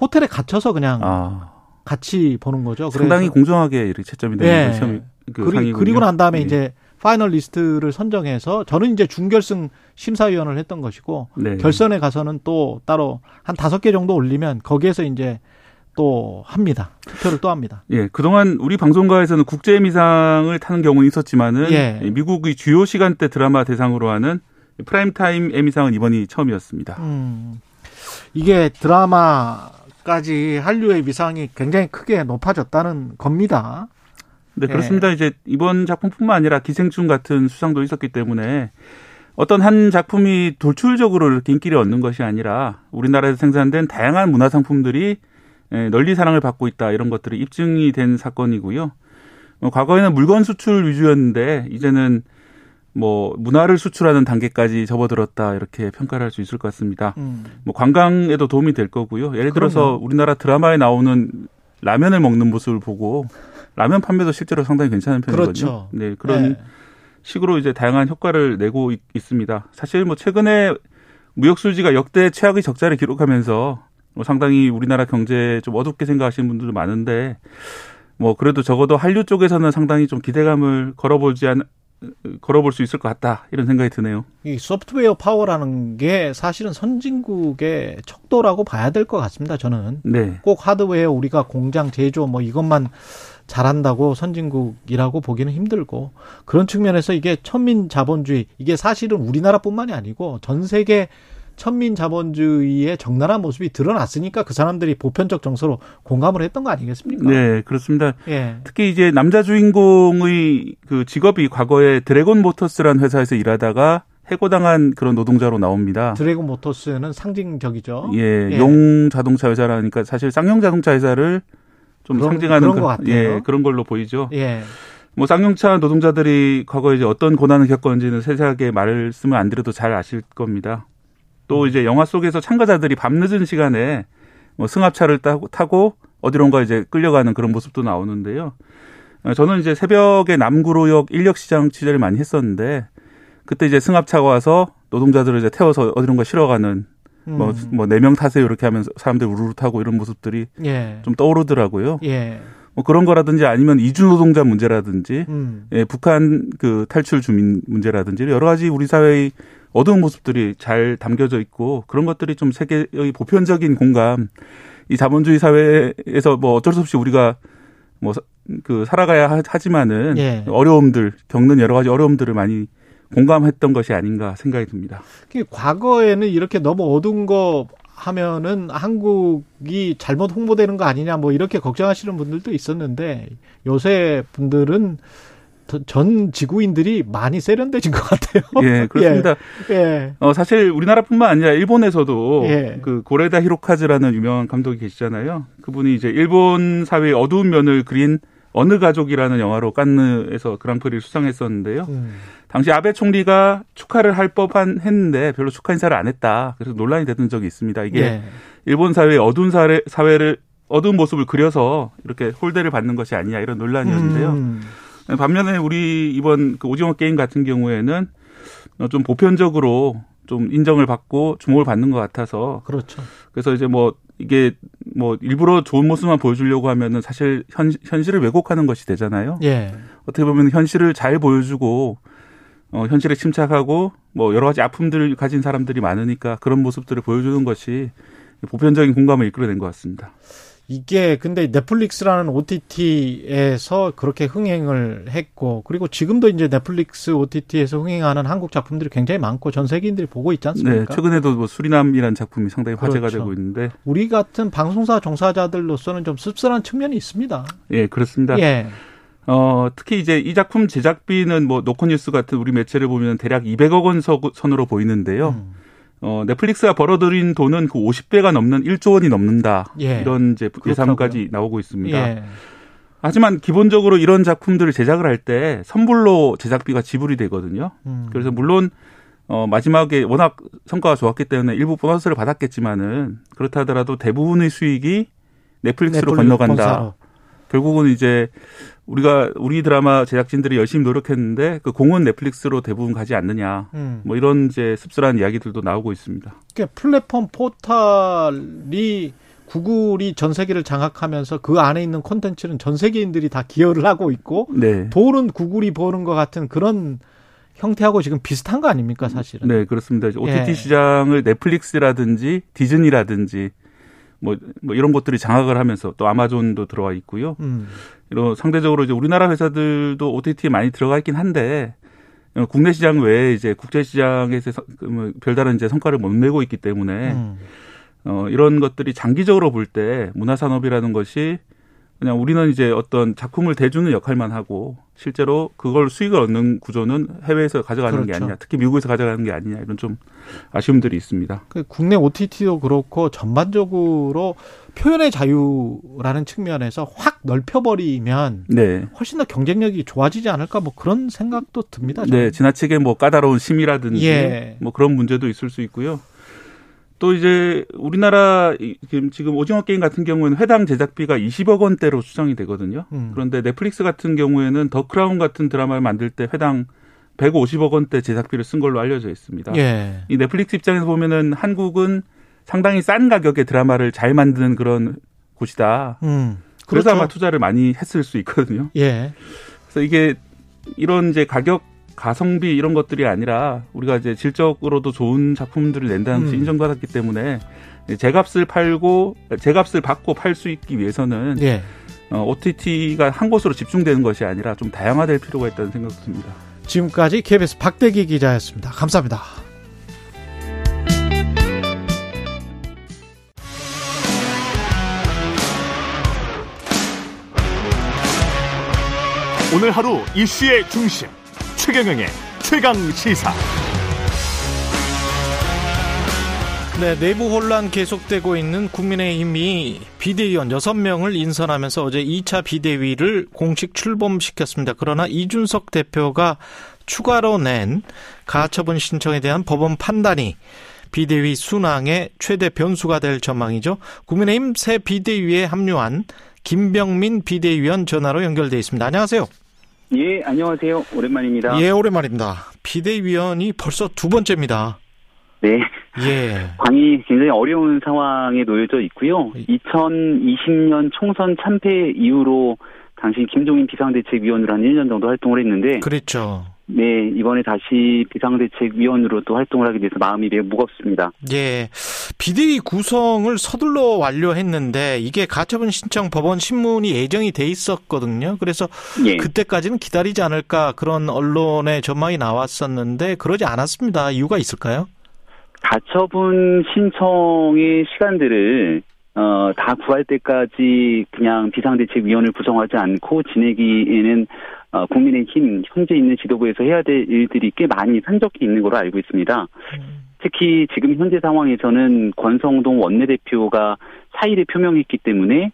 호텔에 갇혀서 그냥 아. 같이 보는 거죠. 상당히 공정하게 이렇게 채점이 되는 네. 시험, 그 그리, 상이군요. 그리고 난 다음에 네. 이제 파이널리스트를 선정해서 저는 이제 준결승 심사위원을 했던 것이고 네. 결선에 가서는 또 따로 한 다섯 개 정도 올리면 거기에서 이제 또 합니다. 투표를 또 합니다. 예, 그동안 우리 방송가에서는 국제 에미상을 타는 경우는 있었지만은 예. 미국의 주요 시간대 드라마 대상으로 하는 프라임타임 에미상은 이번이 처음이었습니다. 음, 이게 드라마까지 한류의 위상이 굉장히 크게 높아졌다는 겁니다. 네, 그렇습니다. 예. 이제 이번 작품뿐만 아니라 기생충 같은 수상도 있었기 때문에 어떤 한 작품이 돌출적으로 이렇게 인기를 얻는 것이 아니라 우리나라에서 생산된 다양한 문화 상품들이 널리 사랑을 받고 있다 이런 것들이 입증이 된 사건이고요. 과거에는 물건 수출 위주였는데 이제는 뭐 문화를 수출하는 단계까지 접어들었다 이렇게 평가를 할 수 있을 것 같습니다. 음. 뭐 관광에도 도움이 될 거고요. 예를 들어서 그럼요. 우리나라 드라마에 나오는 라면을 먹는 모습을 보고 라면 판매도 실제로 상당히 괜찮은 편이거든요. 그렇죠. 네, 그런 네. 식으로 이제 다양한 효과를 내고 있, 있습니다. 사실 뭐 최근에 무역 수지가 역대 최악의 적자를 기록하면서 뭐 상당히 우리나라 경제 좀 어둡게 생각하시는 분들도 많은데 뭐 그래도 적어도 한류 쪽에서는 상당히 좀 기대감을 걸어보지 않 걸어볼 수 있을 것 같다 이런 생각이 드네요. 이 소프트웨어 파워라는 게 사실은 선진국의 척도라고 봐야 될 것 같습니다. 저는 네. 꼭 하드웨어 우리가 공장 제조 뭐 이것만 잘한다고 선진국이라고 보기는 힘들고 그런 측면에서 이게 천민 자본주의 이게 사실은 우리나라뿐만이 아니고 전 세계 천민 자본주의의 적나라한 모습이 드러났으니까 그 사람들이 보편적 정서로 공감을 했던 거 아니겠습니까? 네, 그렇습니다. 예. 특히 이제 남자 주인공의 그 직업이 과거에 드래곤 모터스라는 회사에서 일하다가 해고당한 그런 노동자로 나옵니다. 드래곤 모터스는 상징적이죠. 예, 예. 용 자동차 회사라니까 사실 쌍용 자동차 회사를 좀 그런, 상징하는 그런 것 같아요. 예, 그런 걸로 보이죠. 예. 뭐 쌍용차 노동자들이 과거에 이제 어떤 고난을 겪었는지는 세세하게 말씀을 안 드려도 잘 아실 겁니다. 또 이제 영화 속에서 참가자들이 밤늦은 시간에 뭐 승합차를 타고, 타고 어디론가 이제 끌려가는 그런 모습도 나오는데요. 저는 이제 새벽에 남구로역 인력시장 취재를 많이 했었는데 그때 이제 승합차가 와서 노동자들을 이제 태워서 어디론가 실어가는 음. 뭐, 뭐, 네 명 타세요 이렇게 하면서 사람들 우르르 타고 이런 모습들이 예. 좀 떠오르더라고요. 예. 뭐 그런 거라든지 아니면 이주노동자 문제라든지 음. 예, 북한 그 탈출 주민 문제라든지 여러 가지 우리 사회의 어두운 모습들이 잘 담겨져 있고 그런 것들이 좀 세계의 보편적인 공감, 이 자본주의 사회에서 뭐 어쩔 수 없이 우리가 뭐 그 살아가야 하지만은 예. 어려움들 겪는 여러 가지 어려움들을 많이 공감했던 것이 아닌가 생각이 듭니다. 과거에는 이렇게 너무 어두운 거 하면은 한국이 잘못 홍보되는 거 아니냐 뭐 이렇게 걱정하시는 분들도 있었는데 요새 분들은 전 지구인들이 많이 세련되진 것 같아요. 예, 그렇습니다. 예. 어, 사실 우리나라뿐만 아니라 일본에서도 예. 그 고레다 히로카즈라는 유명한 감독이 계시잖아요. 그분이 이제 일본 사회의 어두운 면을 그린 어느 가족이라는 영화로 깐느에서 그랑프리를 수상했었는데요. 음. 당시 아베 총리가 축하를 할 법한 했는데 별로 축하 인사를 안 했다. 그래서 논란이 됐던 적이 있습니다. 이게 예. 일본 사회의 어두운 사회, 사회를 어두운 모습을 그려서 이렇게 홀대를 받는 것이 아니냐 이런 논란이었는데요. 음. 반면에 우리 이번 그 오징어 게임 같은 경우에는 좀 보편적으로 좀 인정을 받고 주목을 받는 것 같아서. 그렇죠. 그래서 이제 뭐 이게 뭐 일부러 좋은 모습만 보여주려고 하면은 사실 현, 현실을 왜곡하는 것이 되잖아요. 예. 어떻게 보면 현실을 잘 보여주고 어, 현실에 침착하고 뭐 여러 가지 아픔들을 가진 사람들이 많으니까 그런 모습들을 보여주는 것이 보편적인 공감을 이끌어낸 것 같습니다. 이게 근데 넷플릭스라는 오티티에서 그렇게 흥행을 했고 그리고 지금도 이제 넷플릭스 오티티에서 흥행하는 한국 작품들이 굉장히 많고 전 세계인들이 보고 있지 않습니까? 네, 최근에도 뭐 수리남이라는 작품이 상당히 화제가 그렇죠. 되고 있는데 우리 같은 방송사 종사자들로서는 좀 씁쓸한 측면이 있습니다. 예, 그렇습니다. 예. 어, 특히 이제 이 작품 제작비는 뭐 노컷뉴스 같은 우리 매체를 보면 대략 이백억 원 선으로 보이는데요. 음. 어, 넷플릭스가 벌어들인 돈은 그 오십 배가 넘는 일조 원이 넘는다. 예, 이런 이제 예산까지 그렇다고요. 나오고 있습니다. 예. 하지만 기본적으로 이런 작품들을 제작을 할 때 선불로 제작비가 지불이 되거든요. 음. 그래서 물론 어, 마지막에 워낙 성과가 좋았기 때문에 일부 보너스를 받았겠지만은 그렇다 하더라도 대부분의 수익이 넷플릭스로 넷플릭스 건너간다. 본사로. 결국은 이제 우리가 우리 드라마 제작진들이 열심히 노력했는데 그 공은 넷플릭스로 대부분 가지 않느냐. 음. 뭐 이런 이제 씁쓸한 이야기들도 나오고 있습니다. 그러니까 플랫폼 포털이 구글이 전 세계를 장악하면서 그 안에 있는 콘텐츠는 전 세계인들이 다 기여를 하고 있고 네. 돈은 구글이 버는 것 같은 그런 형태하고 지금 비슷한 거 아닙니까 사실은? 네, 그렇습니다. 이제 오티티 예. 시장을 넷플릭스라든지 디즈니라든지 뭐, 뭐, 이런 것들이 장악을 하면서 또 아마존도 들어와 있고요. 음. 이런 상대적으로 이제 우리나라 회사들도 오티티에 많이 들어가 있긴 한데, 국내 시장 외에 이제 국제 시장에서 별다른 이제 성과를 못 내고 있기 때문에, 음. 어, 이런 것들이 장기적으로 볼 때 문화산업이라는 것이 그냥 우리는 이제 어떤 작품을 대주는 역할만 하고 실제로 그걸 수익을 얻는 구조는 해외에서 가져가는 그렇죠. 게 아니냐. 특히 미국에서 가져가는 게 아니냐. 이런 좀 아쉬움들이 있습니다. 국내 오티티도 그렇고 전반적으로 표현의 자유라는 측면에서 확 넓혀버리면 네. 훨씬 더 경쟁력이 좋아지지 않을까 뭐 그런 생각도 듭니다. 저는. 네. 지나치게 뭐 까다로운 심의라든지 예. 뭐 그런 문제도 있을 수 있고요. 또 이제 우리나라 지금 오징어 게임 같은 경우에는 해당 제작비가 이십억 원대로 수정이 되거든요. 음. 그런데 넷플릭스 같은 경우에는 더 크라운 같은 드라마를 만들 때 해당 백오십억 원대 제작비를 쓴 걸로 알려져 있습니다. 예. 이 넷플릭스 입장에서 보면은 한국은 상당히 싼 가격의 드라마를 잘 만드는 그런 곳이다. 음. 그렇죠. 그래서 아마 투자를 많이 했을 수 있거든요. 예. 그래서 이게 이런 이제 가격 가성비 이런 것들이 아니라 우리가 이제 질적으로도 좋은 작품들을 낸다는 것이 음. 인정받았기 때문에 제값을 팔고 제값을 받고 팔 수 있기 위해서는 예. 어, 오티티가 한 곳으로 집중되는 것이 아니라 좀 다양화될 필요가 있다는 생각도 듭니다. 지금까지 케이비에스 박대기 기자였습니다. 감사합니다. 오늘 하루 이슈의 중심. 최경영의 최강시사. 네, 내부 혼란 계속되고 있는 국민의힘이 비대위원 여섯 명을 인선하면서 어제 이 차 비대위를 공식 출범시켰습니다. 그러나 이준석 대표가 추가로 낸 가처분 신청에 대한 법원 판단이 비대위 순항의 최대 변수가 될 전망이죠. 국민의힘 새 비대위에 합류한 김병민 비대위원 전화로 연결돼 있습니다. 안녕하세요. 예, 안녕하세요. 오랜만입니다. 예, 오랜만입니다. 비대위원이 벌써 두 번째입니다. 네. 예. 당이 굉장히 어려운 상황에 놓여져 있고요. 이천이십 년 총선 참패 이후로 당시 김종인 비상대책위원으로 한 일 년 정도 활동을 했는데. 그렇죠. 네, 이번에 다시 비상대책위원으로 또 활동을 하게 돼서 마음이 매우 무겁습니다. 예. 비대위 구성을 서둘러 완료했는데 이게 가처분 신청 법원 심문이 예정이 돼 있었거든요. 그래서 예. 그때까지는 기다리지 않을까 그런 언론의 전망이 나왔었는데 그러지 않았습니다. 이유가 있을까요? 가처분 신청의 시간들을 어, 다 구할 때까지 그냥 비상대책위원을 구성하지 않고 지내기에는 어, 국민의힘 현재 있는 지도부에서 해야 될 일들이 꽤 많이 산적이 있는 걸로 알고 있습니다. 음. 특히 지금 현재 상황에서는 권성동 원내대표가 사의를 표명했기 때문에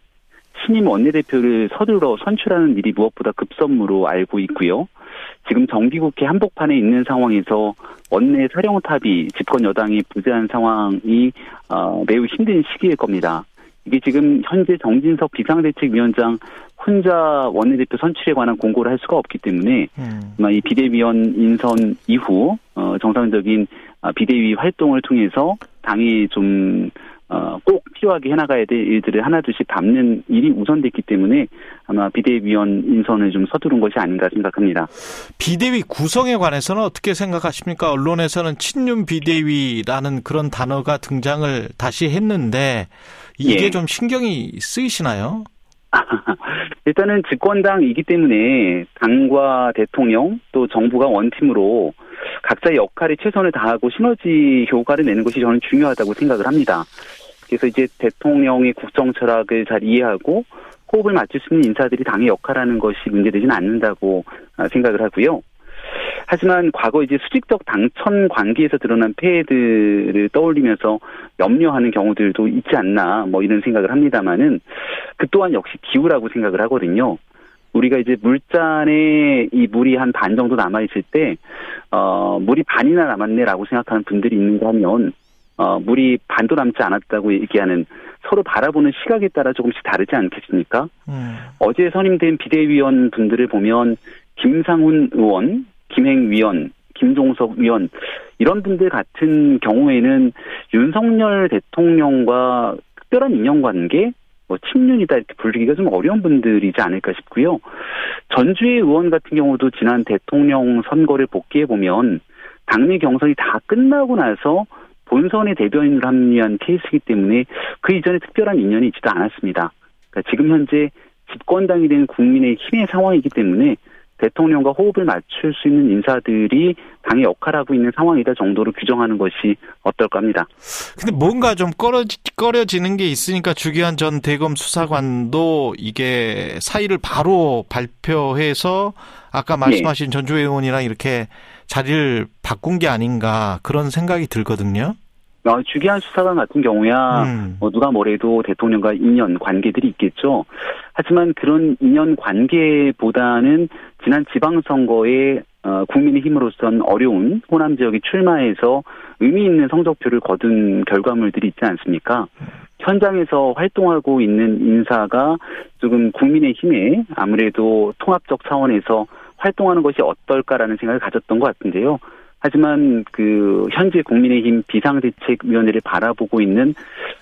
신임 원내대표를 서둘러 선출하는 일이 무엇보다 급선무로 알고 있고요. 지금 정기국회 한복판에 있는 상황에서 원내 사령탑이 집권 여당이 부재한 상황이 어, 매우 힘든 시기일 겁니다. 이게 지금 현재 정진석 비상대책위원장 혼자 원내대표 선출에 관한 공고를 할 수가 없기 때문에 음. 이 비대위원 인선 이후 어, 정상적인 비대위 활동을 통해서 당이 좀 어, 꼭 필요하게 해나가야 될 일들을 하나둘씩 담는 일이 우선됐기 때문에 아마 비대위원 인선을 좀 서두른 것이 아닌가 생각합니다. 비대위 구성에 관해서는 어떻게 생각하십니까? 언론에서는 친윤 비대위라는 그런 단어가 등장을 다시 했는데 이게 예. 좀 신경이 쓰이시나요? 일단은 집권당이기 때문에 당과 대통령 또 정부가 원팀으로 각자의 역할에 최선을 다하고 시너지 효과를 내는 것이 저는 중요하다고 생각을 합니다. 그래서 이제 대통령의 국정 철학을 잘 이해하고 호흡을 맞출 수 있는 인사들이 당의 역할하는 것이 문제되지는 않는다고 생각을 하고요. 하지만 과거 이제 수직적 당천 관계에서 드러난 폐해들을 떠올리면서 염려하는 경우들도 있지 않나 뭐 이런 생각을 합니다만은 그 또한 역시 기우라고 생각을 하거든요. 우리가 이제 물잔에 이 물이 한 반 정도 남아있을 때, 어, 물이 반이나 남았네라고 생각하는 분들이 있는가 하면, 어, 물이 반도 남지 않았다고 얘기하는 서로 바라보는 시각에 따라 조금씩 다르지 않겠습니까? 음. 어제 선임된 비대위원 분들을 보면, 김상훈 의원, 김행위원, 김종석 의원, 이런 분들 같은 경우에는 윤석열 대통령과 특별한 인연관계, 뭐 친윤이다 이렇게 부르기가 좀 어려운 분들이지 않을까 싶고요. 전주의 의원 같은 경우도 지난 대통령 선거를 복기해 보면 당내 경선이 다 끝나고 나서 본선의 대변인으로 합류한 케이스이기 때문에 그 이전에 특별한 인연이 있지도 않았습니다. 그러니까 지금 현재 집권당이 된 국민의힘의 상황이기 때문에 대통령과 호흡을 맞출 수 있는 인사들이 당의 역할하고 있는 상황이다 정도로 규정하는 것이 어떨까 합니다. 근데 뭔가 좀 꺼려지, 꺼려지는 게 있으니까 주기환 전 대검 수사관도 이게 사의를 바로 발표해서 아까 말씀하신 네. 전주회 의원이랑 이렇게 자리를 바꾼 게 아닌가 그런 생각이 들거든요. 주기환 수사관 같은 경우야 음. 누가 뭐래도 대통령과 인연 관계들이 있겠죠. 하지만 그런 인연 관계보다는 지난 지방선거에 국민의힘으로선 어려운 호남 지역에 출마해서 의미 있는 성적표를 거둔 결과물들이 있지 않습니까? 현장에서 활동하고 있는 인사가 조금 국민의힘에 아무래도 통합적 차원에서 활동하는 것이 어떨까라는 생각을 가졌던 것 같은데요. 하지만 그 현재 국민의힘 비상대책위원회를 바라보고 있는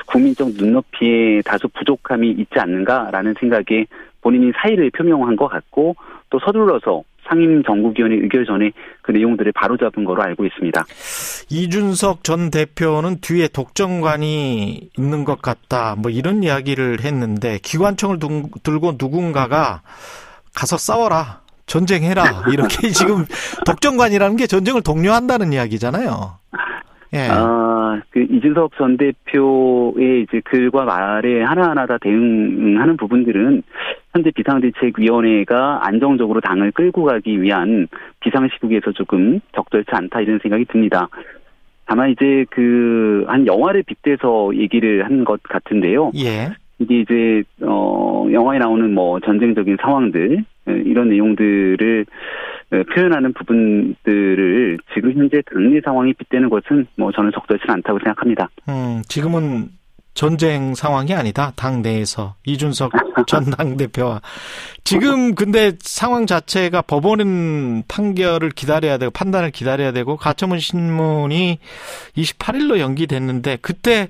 국민적 눈높이에 다소 부족함이 있지 않는가라는 생각에 본인이 사의를 표명한 것 같고 또 서둘러서 상임정국위원회 의결 전에 그 내용들을 바로잡은 거로 알고 있습니다. 이준석 전 대표는 뒤에 독점관이 있는 것 같다 뭐 이런 이야기를 했는데 기관총을 들고 누군가가 가서 싸워라. 전쟁해라. 이렇게 지금 독점관이라는 게 전쟁을 독려한다는 이야기잖아요. 예. 아, 그 이준석 전 대표의 이제 글과 말에 하나하나 다 대응하는 부분들은 현재 비상대책위원회가 안정적으로 당을 끌고 가기 위한 비상시국에서 조금 적절치 않다 이런 생각이 듭니다. 다만 이제 그 한 영화를 빗대서 얘기를 한 것 같은데요. 예. 이게 이제 어 영화에 나오는 뭐 전쟁적인 상황들 이런 내용들을 표현하는 부분들을 지금 현재 당내 상황이 빗대는 것은 뭐 저는 적절치 않다고 생각합니다. 음, 지금은 전쟁 상황이 아니다. 당 내에서 이준석 전 당대표와 지금 근데 상황 자체가 법원 판결을 기다려야 되고 판단을 기다려야 되고 가처분 신문이 이십팔일로 연기됐는데 그때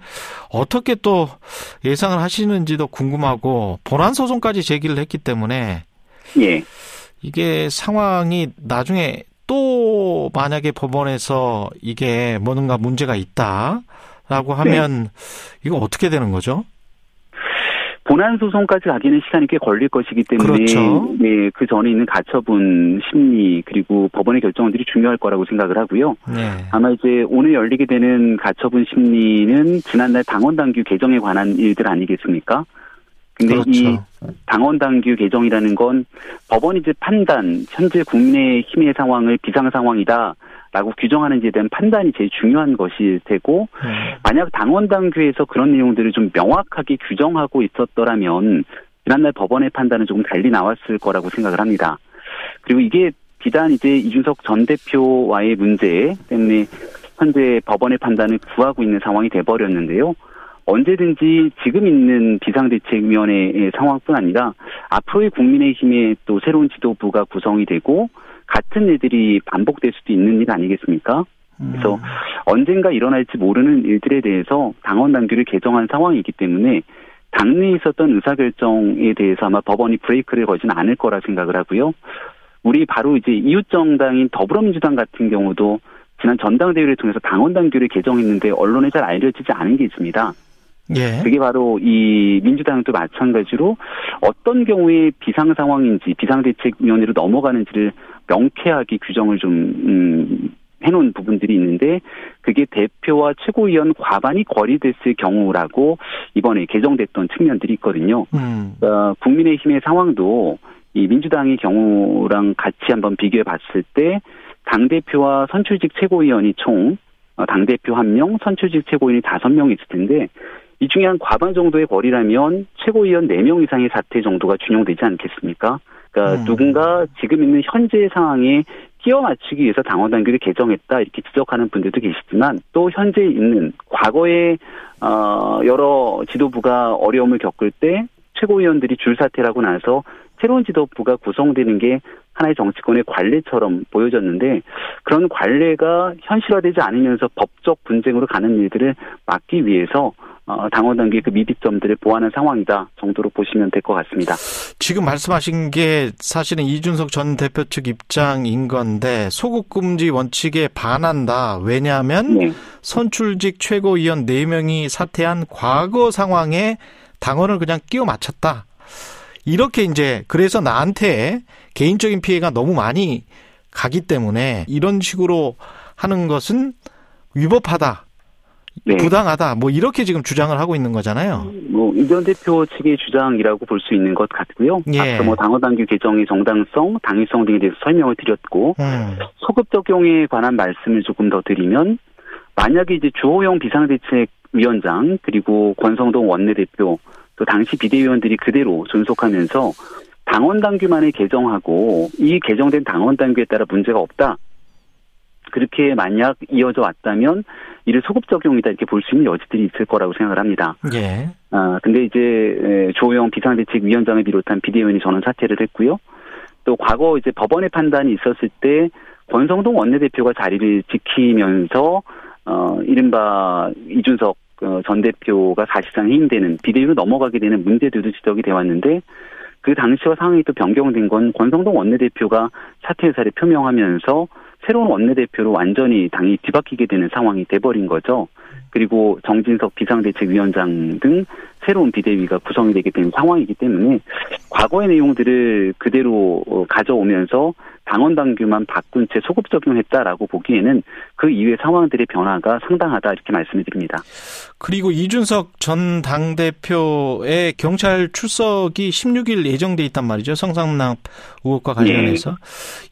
어떻게 또 예상을 하시는지도 궁금하고 본안 소송까지 제기를 했기 때문에 예. 이게 상황이 나중에 또 만약에 법원에서 이게 뭔가 문제가 있다라고 하면 네. 이거 어떻게 되는 거죠? 본안 소송까지 가기는 시간이 꽤 걸릴 것이기 때문에 그렇죠. 네, 그 전에 있는 가처분 심리 그리고 법원의 결정들이 중요할 거라고 생각을 하고요. 네. 아마 이제 오늘 열리게 되는 가처분 심리는 지난날 당원당규 개정에 관한 일들 아니겠습니까? 근데 그렇죠. 이 당원당규 개정이라는 건 법원이 이제 판단, 현재 국민의힘의 상황을 비상상황이다. 라고 규정하는지에 대한 판단이 제일 중요한 것이 되고 네. 만약 당원당규에서 그런 내용들을 좀 명확하게 규정하고 있었더라면 지난날 법원의 판단은 조금 달리 나왔을 거라고 생각을 합니다. 그리고 이게 비단 이제 이준석 전 대표와의 문제 때문에 현재 법원의 판단을 구하고 있는 상황이 돼버렸는데요. 언제든지 지금 있는 비상대책위원회의 상황뿐 아니라 앞으로의 국민의힘의 또 새로운 지도부가 구성이 되고 같은 일들이 반복될 수도 있는 일 아니겠습니까? 그래서 음. 언젠가 일어날지 모르는 일들에 대해서 당원당규를 개정한 상황이기 때문에 당내에 있었던 의사결정에 대해서 아마 법원이 브레이크를 걸진 않을 거라 생각을 하고요. 우리 바로 이제 이웃정당인 더불어민주당 같은 경우도 지난 전당대회를 통해서 당원당규를 개정했는데 언론에 잘 알려지지 않은 게 있습니다. 예. 그게 바로 이 민주당도 마찬가지로 어떤 경우에 비상 상황인지 비상대책위원회로 넘어가는지를 명쾌하게 규정을 좀 음, 해놓은 부분들이 있는데 그게 대표와 최고위원 과반이 거리됐을 경우라고 이번에 개정됐던 측면들이 있거든요. 음. 그러니까 국민의힘의 상황도 이 민주당의 경우랑 같이 한번 비교해 봤을 때 당대표와 선출직 최고위원이 총 당대표 한 명, 선출직 최고위원이 다섯 명 있을 텐데 이 중에 한 과반 정도의 거리라면 최고위원 네 명 이상의 사태 정도가 준용되지 않겠습니까? 그러니까 음. 누군가 지금 있는 현재의 상황에 끼워 맞추기 위해서 당원당규를 개정했다 이렇게 지적하는 분들도 계시지만 또 현재 있는 과거에 어, 여러 지도부가 어려움을 겪을 때 최고위원들이 줄사퇴하고 나서 새로운 지도부가 구성되는 게 하나의 정치권의 관례처럼 보여졌는데 그런 관례가 현실화되지 않으면서 법적 분쟁으로 가는 일들을 막기 위해서 당원당규의 그 미비점들을 보완한 상황이다 정도로 보시면 될 것 같습니다. 지금 말씀하신 게 사실은 이준석 전 대표 측 입장인 건데 소극금지 원칙에 반한다. 왜냐하면 네. 선출직 최고위원 네 명이 사퇴한 과거 상황에 당원을 그냥 끼워 맞췄다. 이렇게 이제 그래서 나한테 개인적인 피해가 너무 많이 가기 때문에 이런 식으로 하는 것은 위법하다. 네. 부당하다. 뭐 이렇게 지금 주장을 하고 있는 거잖아요. 뭐 이 전 대표 측의 주장이라고 볼 수 있는 것 같고요. 예. 앞서 뭐 당원당규 개정의 정당성, 당위성 등에 대해서 설명을 드렸고 음. 소급 적용에 관한 말씀을 조금 더 드리면 만약에 이제 주호영 비상대책위원장 그리고 권성동 원내대표 또 당시 비대위원들이 그대로 존속하면서 당원당규만을 개정하고 이 개정된 당원당규에 따라 문제가 없다. 그렇게 만약 이어져 왔다면 이를 소급 적용이다 이렇게 볼 수 있는 여지들이 있을 거라고 생각을 합니다. 예. 아 근데 이제 조호영 비상대책위원장을 비롯한 비대위원이 전원 사퇴를 했고요. 또 과거 이제 법원의 판단이 있었을 때 권성동 원내대표가 자리를 지키면서 어 이른바 이준석 전 대표가 사실상 해임되는 비대위로 넘어가게 되는 문제들도 지적이 되어 왔는데 그 당시와 상황이 또 변경된 건 권성동 원내대표가 사퇴 의사를 표명하면서 새로운 원내대표로 완전히 당이 뒤바뀌게 되는 상황이 돼버린 거죠. 그리고 정진석 비상대책위원장 등 새로운 비대위가 구성이 되게 된 상황이기 때문에 과거의 내용들을 그대로 가져오면서 당원당규만 바꾼 채 소급 적용했다라고 보기에는 그 이외의 상황들의 변화가 상당하다 이렇게 말씀을 드립니다. 그리고 이준석 전 당대표의 경찰 출석이 십육 일 예정돼 있단 말이죠. 성상납 의혹과 관련해서. 네.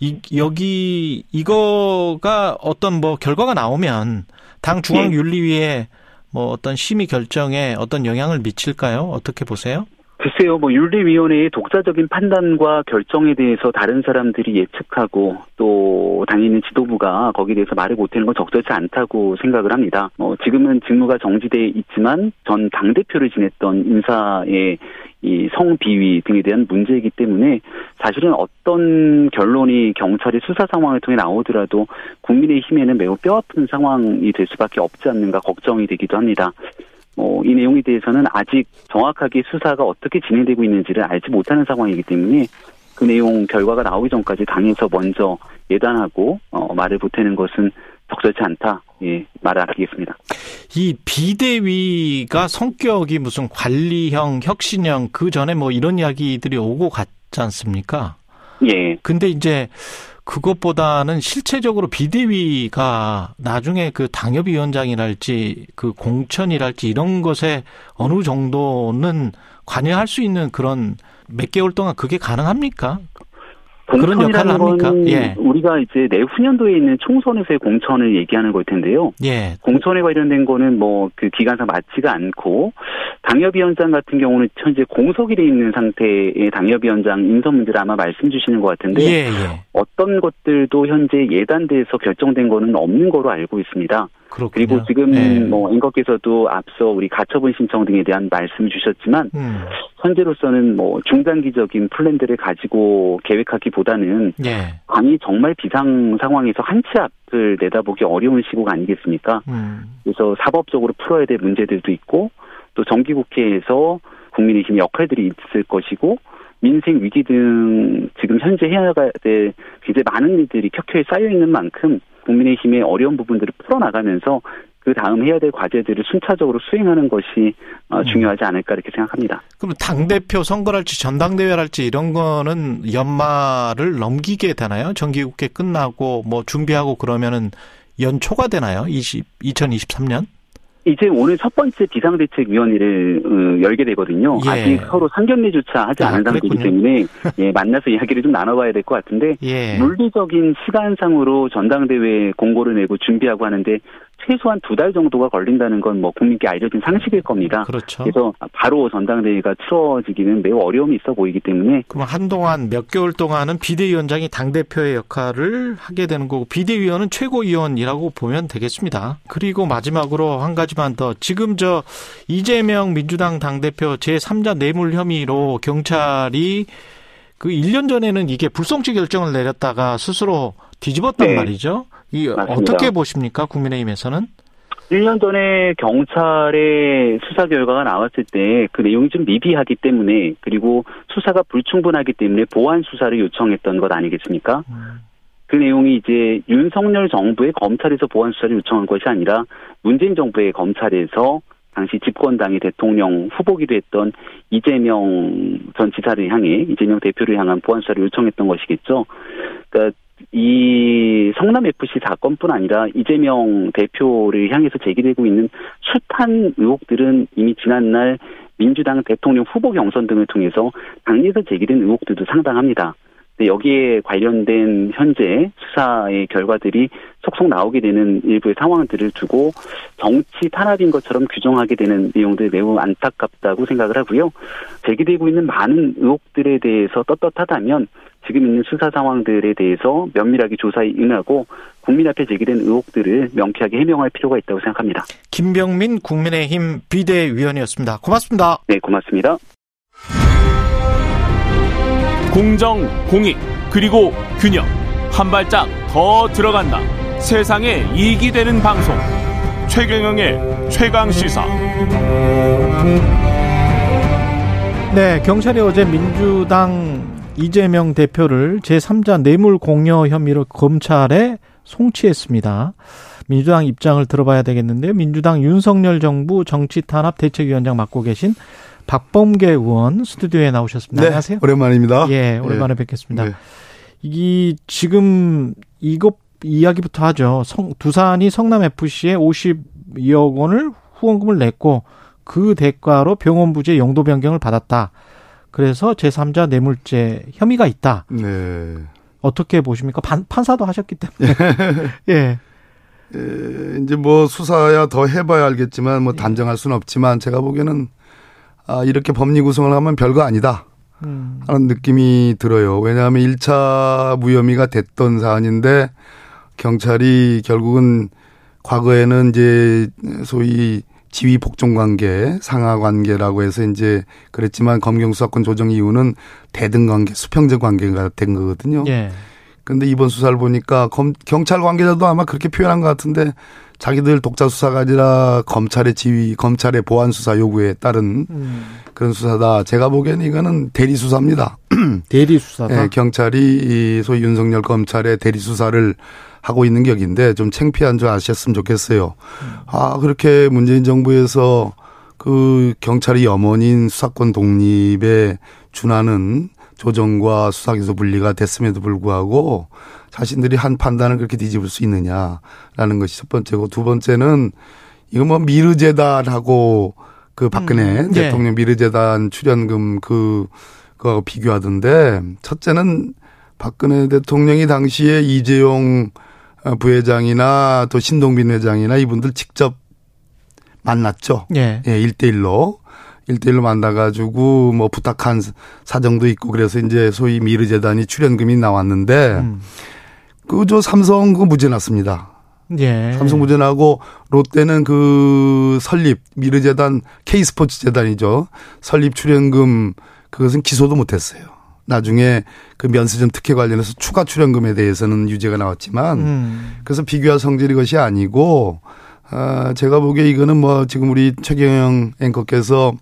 이, 여기 이거가 어떤 뭐 결과가 나오면 당 중앙윤리위에 뭐 어떤 심의 결정에 어떤 영향을 미칠까요? 어떻게 보세요? 글쎄요, 뭐 윤리위원회의 독자적인 판단과 결정에 대해서 다른 사람들이 예측하고 또 당에 있는 지도부가 거기에 대해서 말을 못하는 건 적절치 않다고 생각을 합니다. 뭐 지금은 직무가 정지돼 있지만 전 당대표를 지냈던 인사의 이 성비위 등에 대한 문제이기 때문에 사실은 어떤 결론이 경찰의 수사 상황을 통해 나오더라도 국민의힘에는 매우 뼈아픈 상황이 될 수밖에 없지 않는가 걱정이 되기도 합니다. 어, 이 내용에 대해서는 아직 정확하게 수사가 어떻게 진행되고 있는지를 알지 못하는 상황이기 때문에 그 내용 결과가 나오기 전까지 당에서 먼저 예단하고 어, 말을 보태는 것은 적절치 않다. 예, 말을 아끼겠습니다. 이 비대위가 성격이 무슨 관리형, 혁신형, 그 전에 뭐 이런 이야기들이 오고 갔지 않습니까? 예. 근데 이제 그것보다는 실체적으로 비대위가 나중에 그 당협위원장이랄지 그 공천이랄지 이런 것에 어느 정도는 관여할 수 있는 그런 몇 개월 동안 그게 가능합니까? 그런 역할을 합니까? 예. 우리가 이제 내후년도에 있는 총선에서의 공천을 얘기하는 걸 텐데요. 예. 공천에 관련된 거는 뭐 그 기간상 맞지가 않고 당협위원장 같은 경우는 현재 공석이 돼 있는 상태의 당협위원장 인선 문제를 아마 말씀 주시는 것 같은데 예, 예. 어떤 것들도 현재 예단돼서 결정된 거는 없는 거로 알고 있습니다. 그렇군요. 그리고 지금 네. 뭐 앵커께서도 앞서 우리 가처분 신청 등에 대한 말씀을 주셨지만 음. 현재로서는 뭐 중단기적인 플랜들을 가지고 계획하기보다는 네. 감히 정말 비상 상황에서 한 치 앞을 내다보기 어려운 시국 아니겠습니까? 음. 그래서 사법적으로 풀어야 될 문제들도 있고 또 정기국회에서 국민의힘 역할들이 있을 것이고 민생 위기 등 지금 현재 해야 될 굉장히 많은 일들이 켜켜이 쌓여있는 만큼 국민의힘의 어려운 부분들을 풀어나가면서 그 다음 해야 될 과제들을 순차적으로 수행하는 것이 중요하지 않을까 이렇게 생각합니다. 그럼 당대표 선거랄지 전당대회랄지 이런 거는 연말을 넘기게 되나요? 정기국회 끝나고 뭐 준비하고 그러면은 연초가 되나요? 이천이십삼 년? 이제 오늘 첫 번째 비상대책위원회를 열게 되거든요. 예. 아직 서로 상견례조차 하지 아, 않은 상태이기 때문에 예, 만나서 이야기를 좀 나눠봐야 될 것 같은데 예. 물리적인 시간상으로 전당대회 공고를 내고 준비하고 하는데 최소한 두 달 정도가 걸린다는 건 뭐 국민께 알려진 상식일 겁니다. 그렇죠. 그래서 바로 전당대회가 치러지기는 매우 어려움이 있어 보이기 때문에. 그럼 한동안 몇 개월 동안은 비대위원장이 당대표의 역할을 하게 되는 거고 비대위원은 최고위원이라고 보면 되겠습니다. 그리고 마지막으로 한 가지만 더. 지금 저 이재명 민주당 당대표 제삼자 뇌물 혐의로 경찰이 그 일 년 전에는 이게 불송치 결정을 내렸다가 스스로 뒤집었단 네. 말이죠. 이 어떻게 보십니까? 국민의힘에서는? 일 년 전에 경찰의 수사 결과가 나왔을 때 그 내용이 좀 미비하기 때문에 그리고 수사가 불충분하기 때문에 보완 수사를 요청했던 것 아니겠습니까? 음. 그 내용이 이제 윤석열 정부의 검찰에서 보완 수사를 요청한 것이 아니라 문재인 정부의 검찰에서 당시 집권당의 대통령 후보기도 했던 이재명 전 지사를 향해 이재명 대표를 향한 보완 수사를 요청했던 것이겠죠. 그러니까 이 성남에프씨 사건뿐 아니라 이재명 대표를 향해서 제기되고 있는 숱한 의혹들은 이미 지난날 민주당 대통령 후보 경선 등을 통해서 당내에서 제기된 의혹들도 상당합니다. 여기에 관련된 현재 수사의 결과들이 속속 나오게 되는 일부의 상황들을 두고 정치 탄압인 것처럼 규정하게 되는 내용들이 매우 안타깝다고 생각을 하고요. 제기되고 있는 많은 의혹들에 대해서 떳떳하다면 지금 있는 수사 상황들에 대해서 면밀하게 조사에 임하고 국민 앞에 제기된 의혹들을 명쾌하게 해명할 필요가 있다고 생각합니다. 김병민 국민의힘 비대위원이었습니다. 고맙습니다. 네, 고맙습니다. 공정, 공익, 그리고 균형. 한 발짝 더 들어간다. 세상에 이익이 되는 방송. 최경영의 최강시사. 네, 경찰이 어제 민주당 이재명 대표를 제삼자 뇌물 공여 혐의로 검찰에 송치했습니다. 민주당 입장을 들어봐야 되겠는데요. 민주당 윤석열 정부 정치탄압 대책위원장 맡고 계신 박범계 의원 스튜디오에 나오셨습니다. 네, 안녕하세요. 오랜만입니다. 예, 오랜만에 네. 뵙겠습니다. 네. 이 지금 이것 이야기부터 하죠. 성, 두산이 성남에프씨에 오십이억 원을 후원금을 냈고 그 대가로 병원 부지의 용도 변경을 받았다. 그래서 제삼자 뇌물죄 혐의가 있다. 네. 어떻게 보십니까? 반, 판사도 하셨기 때문에. 예. 예. 이제 뭐 수사야 더 해봐야 알겠지만 뭐 단정할 수는 없지만 제가 보기에는 아, 이렇게 법리 구성을 하면 별거 아니다 하는 음. 느낌이 들어요. 왜냐하면 일 차 무혐의가 됐던 사안인데 경찰이 결국은 과거에는 이제 소위 지휘 복종 관계, 상하 관계라고 해서 이제 그랬지만 검경 수사권 조정 이후는 대등 관계, 수평적 관계가 된 거거든요. 예. 그런데 이번 수사를 보니까 검, 경찰 관계자도 아마 그렇게 표현한 것 같은데 자기들 독자 수사가 아니라 검찰의 지휘, 검찰의 보완 수사 요구에 따른 음. 그런 수사다. 제가 보기에는 이거는 대리 수사입니다. 대리 수사다. 네, 경찰이 이 소위 윤석열 검찰의 대리 수사를 하고 있는 격인데 좀 창피한 줄 아셨으면 좋겠어요. 아, 그렇게 문재인 정부에서 그 경찰이 염원인 수사권 독립에 준하는 조정과 수사기소 분리가 됐음에도 불구하고 자신들이 한 판단을 그렇게 뒤집을 수 있느냐라는 것이 첫 번째고, 두 번째는 이거 뭐 미르재단하고 그 박근혜 음, 네. 대통령 미르재단 출연금 그, 그거하고 비교하던데, 첫째는 박근혜 대통령이 당시에 이재용 부회장이나 또 신동빈 회장이나 이분들 직접 만났죠. 네. 예, 일대일로. 일대일로 만나가지고 뭐 부탁한 사정도 있고 그래서 이제 소위 미르재단이 출연금이 나왔는데, 음. 그저 삼성 그거 무죄 났습니다. 예. 삼성 무죄나고 롯데는 그 설립 미르재단 K스포츠 재단이죠. 설립 출연금 그것은 기소도 못했어요. 나중에 그 면세점 특혜 관련해서 추가 출연금에 대해서는 유죄가 나왔지만 음. 그래서 비교할 성질이 것이 아니고, 아, 제가 보기에 이거는 뭐 지금 우리 최경영 앵커께서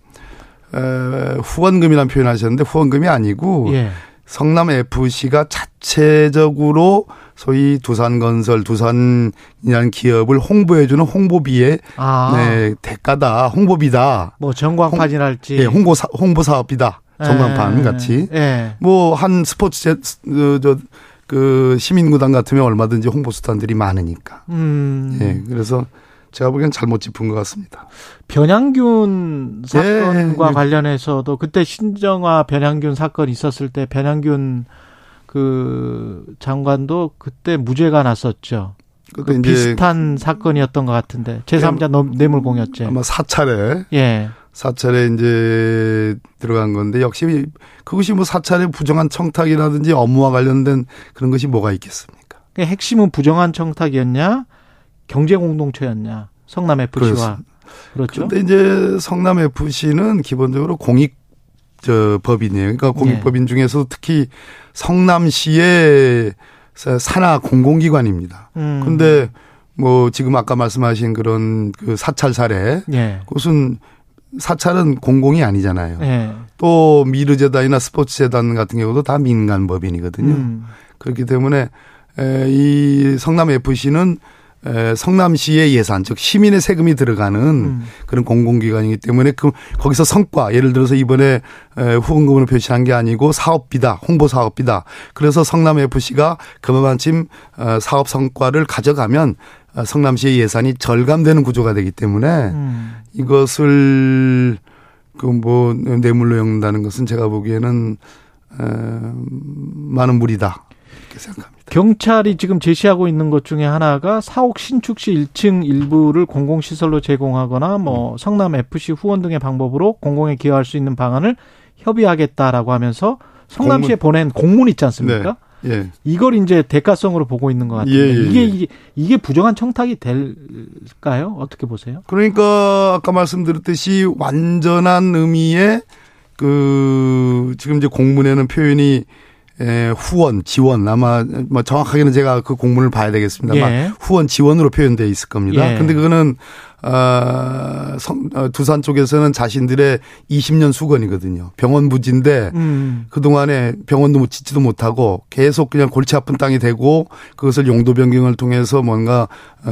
후원금이라는 표현하셨는데 후원금이 아니고 예. 성남에프씨가 자체적으로 소위 두산건설, 두산이라는 기업을 홍보해주는 홍보비의 아. 네, 대가다, 홍보비다. 뭐 전광판이랄지. 네, 홍보 사, 홍보 사업이다. 전광판 같이. 예. 뭐 한 스포츠 그, 저, 그 시민구단 같으면 얼마든지 홍보 수단들이 많으니까. 음. 네, 그래서. 제가 보기엔 잘못 짚은 것 같습니다. 변양균 사건과 네. 관련해서도 그때 신정아 변양균 사건 있었을 때 변양균 그 장관도 그때 무죄가 났었죠. 그 비슷한 사건이었던 것 같은데 제삼자 네, 뇌물공여죄 아마 사찰에 예. 사찰에 이제 들어간 건데, 역시 그것이 뭐 사찰에 부정한 청탁이라든지 업무와 관련된 그런 것이 뭐가 있겠습니까? 핵심은 부정한 청탁이었냐? 경제공동체였냐, 성남에프씨와. 그렇죠. 그런데 이제 성남에프씨는 기본적으로 공익법인이에요. 그러니까 공익법인 예. 중에서도 특히 성남시의 산하 공공기관입니다. 음. 근데 뭐 지금 아까 말씀하신 그런 그 사찰 사례. 예. 그것은 사찰은 공공이 아니잖아요. 예. 또 미르재단이나 스포츠재단 같은 경우도 다 민간법인이거든요. 음. 그렇기 때문에 이 성남에프씨는 성남시의 예산, 즉 시민의 세금이 들어가는 음. 그런 공공기관이기 때문에 그 거기서 성과, 예를 들어서 이번에 후원금으로 표시한 게 아니고 사업비다, 홍보사업비다. 그래서 성남에프씨가 그만큼 사업 성과를 가져가면 성남시의 예산이 절감되는 구조가 되기 때문에 음. 이것을 그 뭐 뇌물로 엮는다는 것은 제가 보기에는 많은 무리다 이렇게 생각합니다. 경찰이 지금 제시하고 있는 것 중에 하나가 사옥 신축시 일 층 일부를 공공시설로 제공하거나 뭐 성남에프씨 후원 등의 방법으로 공공에 기여할 수 있는 방안을 협의하겠다라고 하면서 성남시에 공문. 보낸 공문 있지 않습니까? 네. 예. 이걸 이제 대가성으로 보고 있는 것 같아요. 예, 예, 이게, 이게, 이게 부정한 청탁이 될까요? 어떻게 보세요? 그러니까 아까 말씀드렸듯이 완전한 의미의 그 지금 이제 공문에는 표현이 예, 후원, 지원, 아마, 뭐, 정확하게는 제가 그 공문을 봐야 되겠습니다만, 예. 후원, 지원으로 표현되어 있을 겁니다. 예. 근데 그거는, 어, 성, 두산 쪽에서는 자신들의 이십 년 수건이거든요. 병원 부지인데, 음. 그동안에 병원도 짓지도 못하고, 계속 그냥 골치 아픈 땅이 되고, 그것을 용도 변경을 통해서 뭔가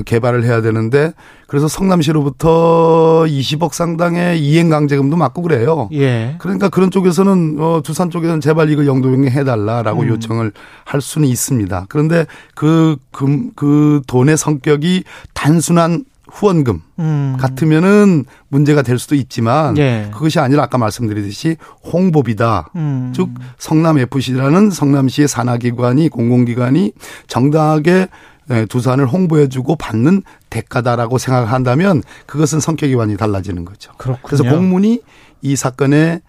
개발을 해야 되는데, 그래서 성남시로부터 이십억 상당의 이행강제금도 맞고 그래요. 예. 그러니까 그런 쪽에서는, 어, 두산 쪽에서는 제발 이거 용도 변경해달라라고 음. 요청을 할 수는 있습니다. 그런데 그, 금, 그 돈의 성격이 단순한 후원금 음. 같으면은 문제가 될 수도 있지만 예. 그것이 아니라 아까 말씀드리듯이 홍보비다. 음. 즉 성남에프씨라는 성남시의 산하기관이 공공기관이 정당하게 두산을 홍보해주고 받는 대가다라고 생각한다면 그것은 성격이 완전히 달라지는 거죠. 그렇군요. 그래서 공문이 이 사건의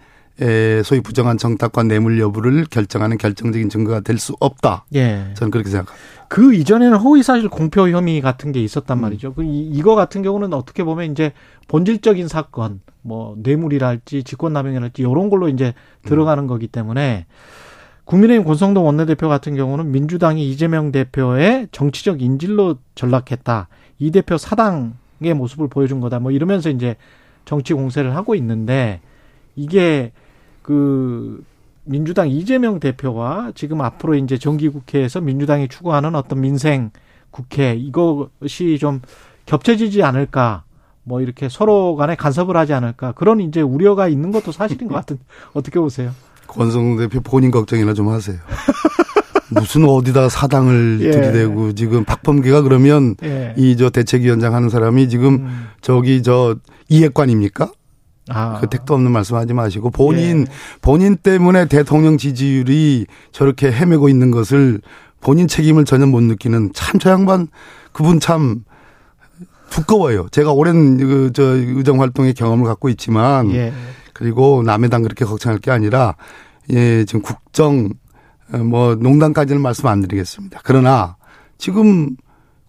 소위 부정한 청탁과 뇌물 여부를 결정하는 결정적인 증거가 될 수 없다. 예. 저는 그렇게 생각합니다. 그 이전에는 허위사실 공표 혐의 같은 게 있었단 말이죠. 그 이, 이거 같은 경우는 어떻게 보면 이제 본질적인 사건, 뭐 뇌물이랄지 직권남용이랄지 이런 걸로 이제 들어가는 거기 때문에 국민의힘 권성동 원내대표 같은 경우는 민주당이 이재명 대표의 정치적 인질로 전락했다. 이 대표 사당의 모습을 보여준 거다. 뭐 이러면서 이제 정치 공세를 하고 있는데 이게 그 민주당 이재명 대표와 지금 앞으로 이제 정기국회에서 민주당이 추구하는 어떤 민생 국회 이것이 좀 겹쳐지지 않을까, 뭐 이렇게 서로 간에 간섭을 하지 않을까, 그런 이제 우려가 있는 것도 사실인 것 같은데 어떻게 보세요? 권성동 대표 본인 걱정이나 좀 하세요. 무슨 어디다가 사당을 예. 들이대고 지금 박범계가 그러면 예. 이 저 대책위원장 하는 사람이 지금 음. 저기 저 이핵관입니까? 아. 그 택도 없는 말씀하지 마시고 본인 예. 본인 때문에 대통령 지지율이 저렇게 헤매고 있는 것을 본인 책임을 전혀 못 느끼는 참 저 양반 그분 참 두꺼워요. 제가 오랜 그 저 의정 활동의 경험을 갖고 있지만 예. 그리고 남의 당 그렇게 걱정할 게 아니라 예 지금 국정 뭐 농단까지는 말씀 안 드리겠습니다. 그러나 지금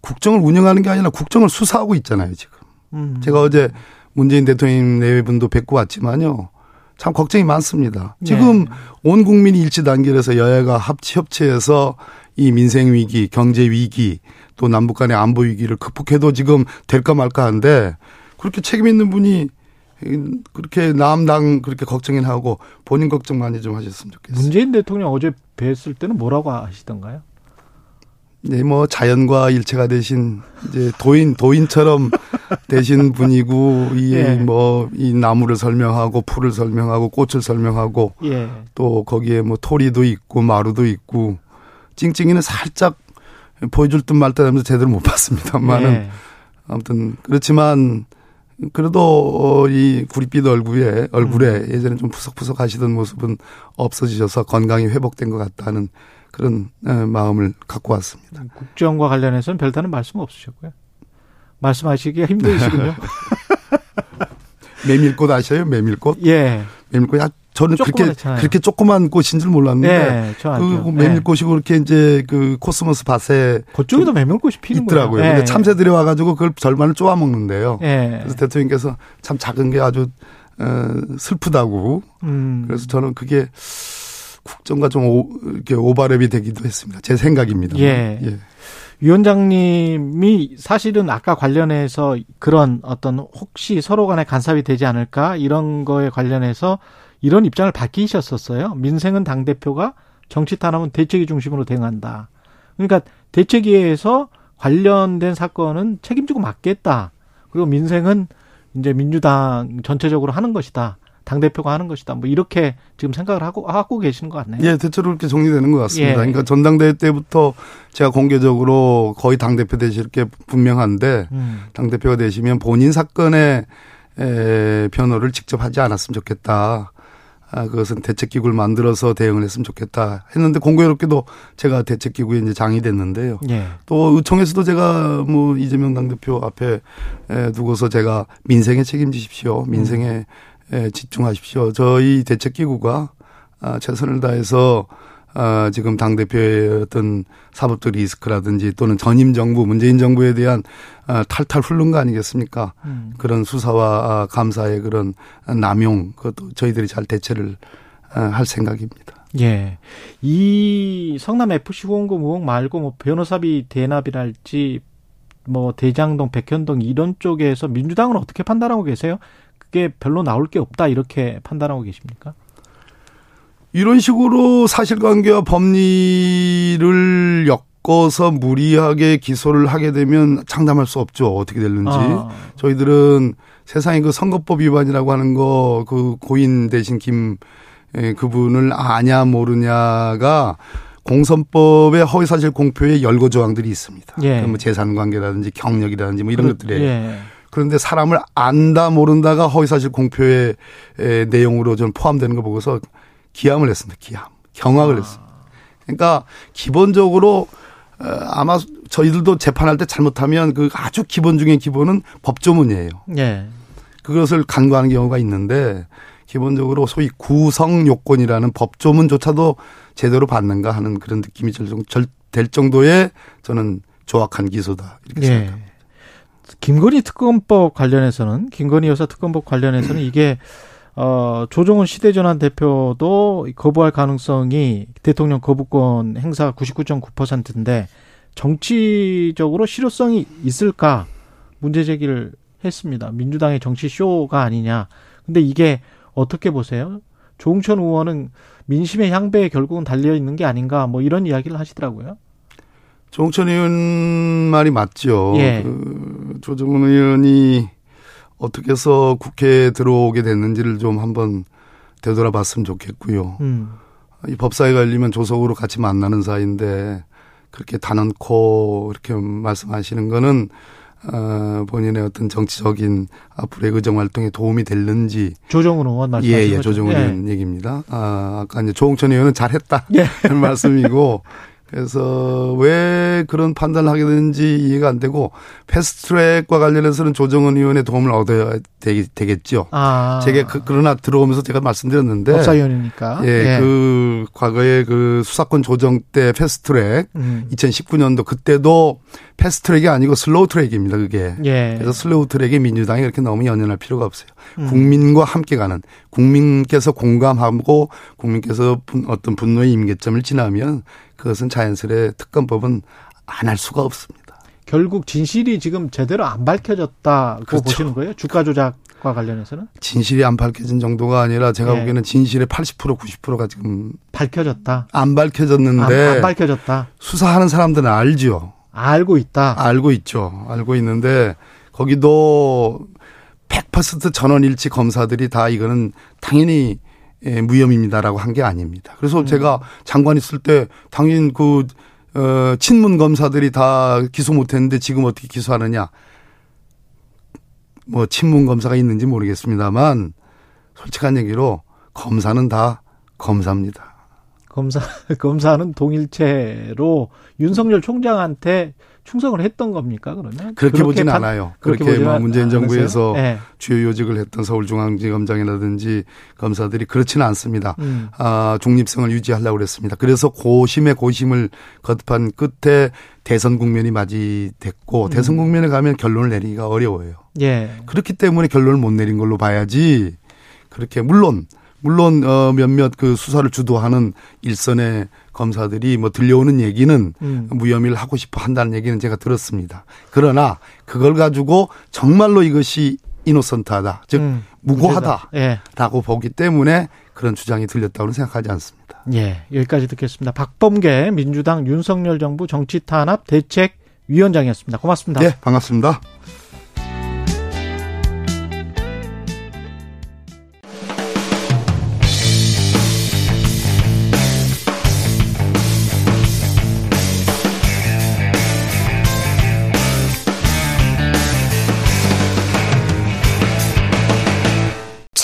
국정을 운영하는 게 아니라 국정을 수사하고 있잖아요 지금. 음. 제가 어제 문재인 대통령 내외분도 뵙고 왔지만요. 참 걱정이 많습니다. 지금 네. 온 국민이 일치단결해서 여야가 합치 협치해서 이 민생위기, 경제위기 또 남북 간의 안보위기를 극복해도 지금 될까 말까 한데 그렇게 책임 있는 분이 그렇게 남당 그렇게 걱정이나 하고 본인 걱정 많이 좀 하셨으면 좋겠어요. 문재인 대통령 어제 뵀을 때는 뭐라고 하시던가요? 네, 뭐 자연과 일체가 되신 이제 도인 도인처럼 되신 분이고 이 뭐 이 예. 나무를 설명하고 풀을 설명하고 꽃을 설명하고 예. 또 거기에 뭐 토리도 있고 마루도 있고 찡찡이는 살짝 보여줄 듯 말 듯 하면서 제대로 못 봤습니다만은 예. 아무튼 그렇지만. 그래도 이 구릿빛 얼굴에 얼굴에 예전에 좀 푸석푸석 하시던 모습은 없어지셔서 건강이 회복된 것 같다는 그런 마음을 갖고 왔습니다. 국정과 관련해서는 별다른 말씀 없으셨고요. 말씀하시기가 힘드시군요. 메밀꽃 아세요? 메밀꽃? 예. 메밀꽃. 아, 저는 그렇게 했잖아요. 그렇게 조그만 꽃인 줄 몰랐는데 네, 그 메밀꽃이고 네. 그렇게 이제 그 코스모스 밭에 그쪽에도 메밀꽃이 피는 있더라고요. 네. 근데 참새들이 와가지고 그걸 절반을 쪼아 먹는데요. 네. 그래서 대통령께서 참 작은 게 아주 슬프다고. 음. 그래서 저는 그게 국정과 좀 오, 이렇게 오버랩이 되기도 했습니다. 제 생각입니다. 예. 예. 위원장님이 사실은 아까 관련해서 그런 어떤 혹시 서로 간에 간섭이 되지 않을까 이런 거에 관련해서 이런 입장을 바뀌셨었어요. 민생은 당대표가, 정치 탄압은 대책위 중심으로 대응한다. 그러니까 대책위에서 관련된 사건은 책임지고 맡겠다. 그리고 민생은 이제 민주당 전체적으로 하는 것이다. 당대표가 하는 것이다. 뭐 이렇게 지금 생각을 하고 하고 계시는 것 같네요. 예, 대체로 그렇게 정리되는 것 같습니다. 예. 그러니까 전당대회 때부터 제가 공개적으로 거의 당대표 되실 게 분명한데 음. 당대표가 되시면 본인 사건의 에, 변호를 직접 하지 않았으면 좋겠다. 아, 그것은 대책기구를 만들어서 대응을 했으면 좋겠다 했는데 공교롭게도 제가 대책기구에 이제 장이 됐는데요. 예. 또 의총에서도 제가 뭐 이재명 당대표 앞에 에, 두고서 제가 민생에 책임지십시오. 민생에 음. 예, 집중하십시오. 저희 대책기구가 최선을 다해서 지금 당대표의 어떤 사법적 리스크라든지 또는 전임 정부, 문재인 정부에 대한 탈탈 훑는 거 아니겠습니까? 음. 그런 수사와 감사의 그런 남용, 그것도 저희들이 잘 대처를 할 생각입니다. 예. 이 성남에프씨 후원금 의혹 말고 뭐 변호사비 대납이랄지 뭐 대장동, 백현동 이런 쪽에서 민주당은 어떻게 판단하고 계세요? 게 별로 나올 게 없다 이렇게 판단하고 계십니까? 이런 식으로 사실관계와 법리를 엮어서 무리하게 기소를 하게 되면 장담할 수 없죠. 어떻게 되는지. 아. 저희들은 세상에 그 선거법 위반이라고 하는 거 그 고인 대신 김 그분을 아냐 모르냐가 공선법의 허위사실 공표의 열거 조항들이 있습니다. 예. 뭐 재산관계라든지 경력이라든지 뭐 이런 그, 것들에. 예. 그런데 사람을 안다 모른다가 허위사실 공표의 내용으로 좀 포함되는 거 보고서 기함을 했습니다. 기함. 경악을 아. 했습니다. 그러니까 기본적으로 아마 저희들도 재판할 때 잘못하면 그 아주 기본 중에 기본은 법조문이에요. 네. 그것을 간과하는 경우가 있는데 기본적으로 소위 구성요건이라는 법조문조차도 제대로 받는가 하는 그런 느낌이 될 정도의 저는 조악한 기소다 이렇게 네. 생각합니다. 김건희 특검법 관련해서는 김건희 여사 특검법 관련해서는 이게 어, 조정훈 시대전환 대표도 거부할 가능성이 대통령 거부권 행사 구십구 점 구 퍼센트인데 정치적으로 실효성이 있을까 문제 제기를 했습니다. 민주당의 정치 쇼가 아니냐. 근데 이게 어떻게 보세요? 조응천 의원은 민심의 향배에 결국은 달려 있는 게 아닌가 뭐 이런 이야기를 하시더라고요. 정우천 의원 말이 맞죠. 예. 그 조정훈 의원이 어떻게 해서 국회에 들어오게 됐는지를 좀 한번 되돌아봤으면 좋겠고요. 음. 이 법사위 열리면 조석으로 같이 만나는 사이인데 그렇게 단언코 이렇게 말씀하시는 거는 어, 본인의 어떤 정치적인 앞으로의 의정 활동에 도움이 될는지. 조정훈 의원 말씀하신 예, 예, 조정훈 의원 예. 얘기입니다. 아, 아까 이제 조홍천 의원은 잘했다 이런 예. 말씀이고 그래서 왜 그런 판단을 하게 되는지 이해가 안 되고 패스트트랙과 관련해서는 조정훈 의원의 도움을 얻어야 되, 되겠죠. 아. 제가 그, 그러나 들어오면서 제가 말씀드렸는데 법사위원이니까. 예, 예. 그 과거에 그 수사권 조정 때 패스트트랙 음. 이천십구 년도 그때도 패스트트랙이 아니고 슬로우트랙입니다. 그게. 예. 그래서 슬로우트랙에 민주당이 그렇게 너무 연연할 필요가 없어요. 음. 국민과 함께 가는 국민께서 공감하고 국민께서 어떤 분노의 임계점을 지나면 그것은 자연스레 특검법은 안 할 수가 없습니다. 결국 진실이 지금 제대로 안 밝혀졌다고 그렇죠. 보시는 거예요? 주가 조작과 관련해서는? 진실이 안 밝혀진 정도가 아니라 제가 예. 보기에는 진실의 팔십 퍼센트 구십 퍼센트가 지금 밝혀졌다. 안 밝혀졌는데 안, 안 밝혀졌다. 수사하는 사람들은 알죠. 알고 있다. 알고 있죠. 알고 있는데 거기도 백 퍼센트 전원일치 검사들이 다 이거는 당연히 예, 무혐의입니다라고 한 게 아닙니다. 그래서 음. 제가 장관 있을 때 당연히 그 어, 친문 검사들이 다 기소 못했는데 지금 어떻게 기소하느냐. 뭐 친문 검사가 있는지 모르겠습니다만 솔직한 얘기로 검사는 다 검사입니다. 검사 검사는 동일체로 윤석열 총장한테 충성을 했던 겁니까 그러면? 그렇게, 그렇게 보진 판, 않아요. 그렇게, 그렇게 뭐 문재인 정부에서 네. 주요 요직을 했던 서울중앙지검장이라든지 검사들이 그렇지는 않습니다. 음. 아, 중립성을 유지하려고 그랬습니다. 그래서 고심에 고심을 거듭한 끝에 대선 국면이 맞이됐고 음. 대선 국면에 가면 결론을 내리기가 어려워요. 예. 그렇기 때문에 결론을 못 내린 걸로 봐야지 그렇게 물론 물론 어, 몇몇 그 수사를 주도하는 일선의 검사들이 뭐 들려오는 얘기는 음. 무혐의를 하고 싶어 한다는 얘기는 제가 들었습니다. 그러나 그걸 가지고 정말로 이것이 이노선트하다, 즉 음, 무고하다라고 예. 보기 때문에 그런 주장이 들렸다고는 생각하지 않습니다. 예, 여기까지 듣겠습니다. 박범계 민주당 윤석열 정부 정치탄압 대책위원장이었습니다. 고맙습니다. 예, 반갑습니다.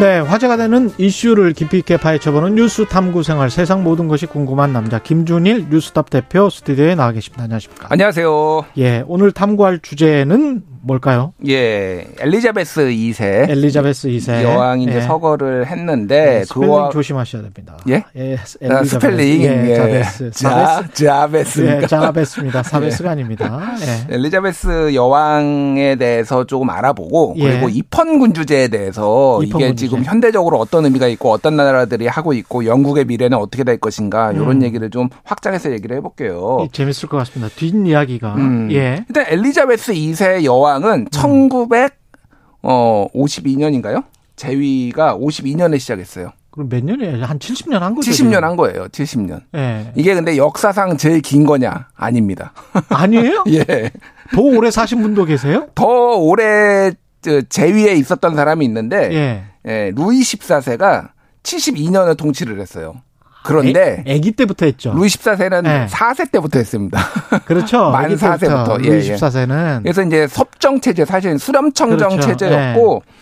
네, 화제가 되는 이슈를 깊이 있게 파헤쳐보는 뉴스 탐구 생활. 세상 모든 것이 궁금한 남자 김준일 뉴스톱 대표 스튜디오에 나와 계십니다. 안녕하십니까? 안녕하세요. 예, 오늘 탐구할 주제는 뭘까요? 예, 엘리자베스 이 세. 엘리자베스 이 세. 여왕이 이제 예. 서거를 했는데 예, 스펠링 그와 조심하셔야 됩니다. 예? 예, 아, 스펠링. 예, 자베스. 자, 자베스입니까? 예, 자베스입니다. 사베스가 예. 아닙니다. 예. 엘리자베스 여왕에 대해서 조금 알아보고 그리고 예. 입헌군주제에 대해서 입헌군주제. 이게 지금 현대적으로 어떤 의미가 있고 어떤 나라들이 하고 있고 영국의 미래는 어떻게 될 것인가 음. 이런 얘기를 좀 확장해서 얘기를 해볼게요. 예, 재밌을 것 같습니다. 뒷이야기가. 음. 예. 일단 엘리자베스 이 세 여왕 은 천구백오십이 년인가요? 재위가 오십이 년에 시작했어요. 그럼 몇 년이에요? 한 칠십 년 한 거죠? 칠십 년 한 거예요. 칠십 년. 예. 이게 근데 역사상 제일 긴 거냐? 아닙니다. 아니에요? 예. 더 오래 사신 분도 계세요? 더 오래 재위에 있었던 사람이 있는데 예. 예, 루이 십사 세가 칠십이 년을 통치를 했어요. 그런데 아기 때부터 했죠. 루이 십사 세는 네. 사 세 때부터 했습니다. 그렇죠. 만 사 세부터. 예, 루이 십사 세는. 그래서 이제 섭정 체제 사실은 수렴청정 그렇죠. 체제였고 네.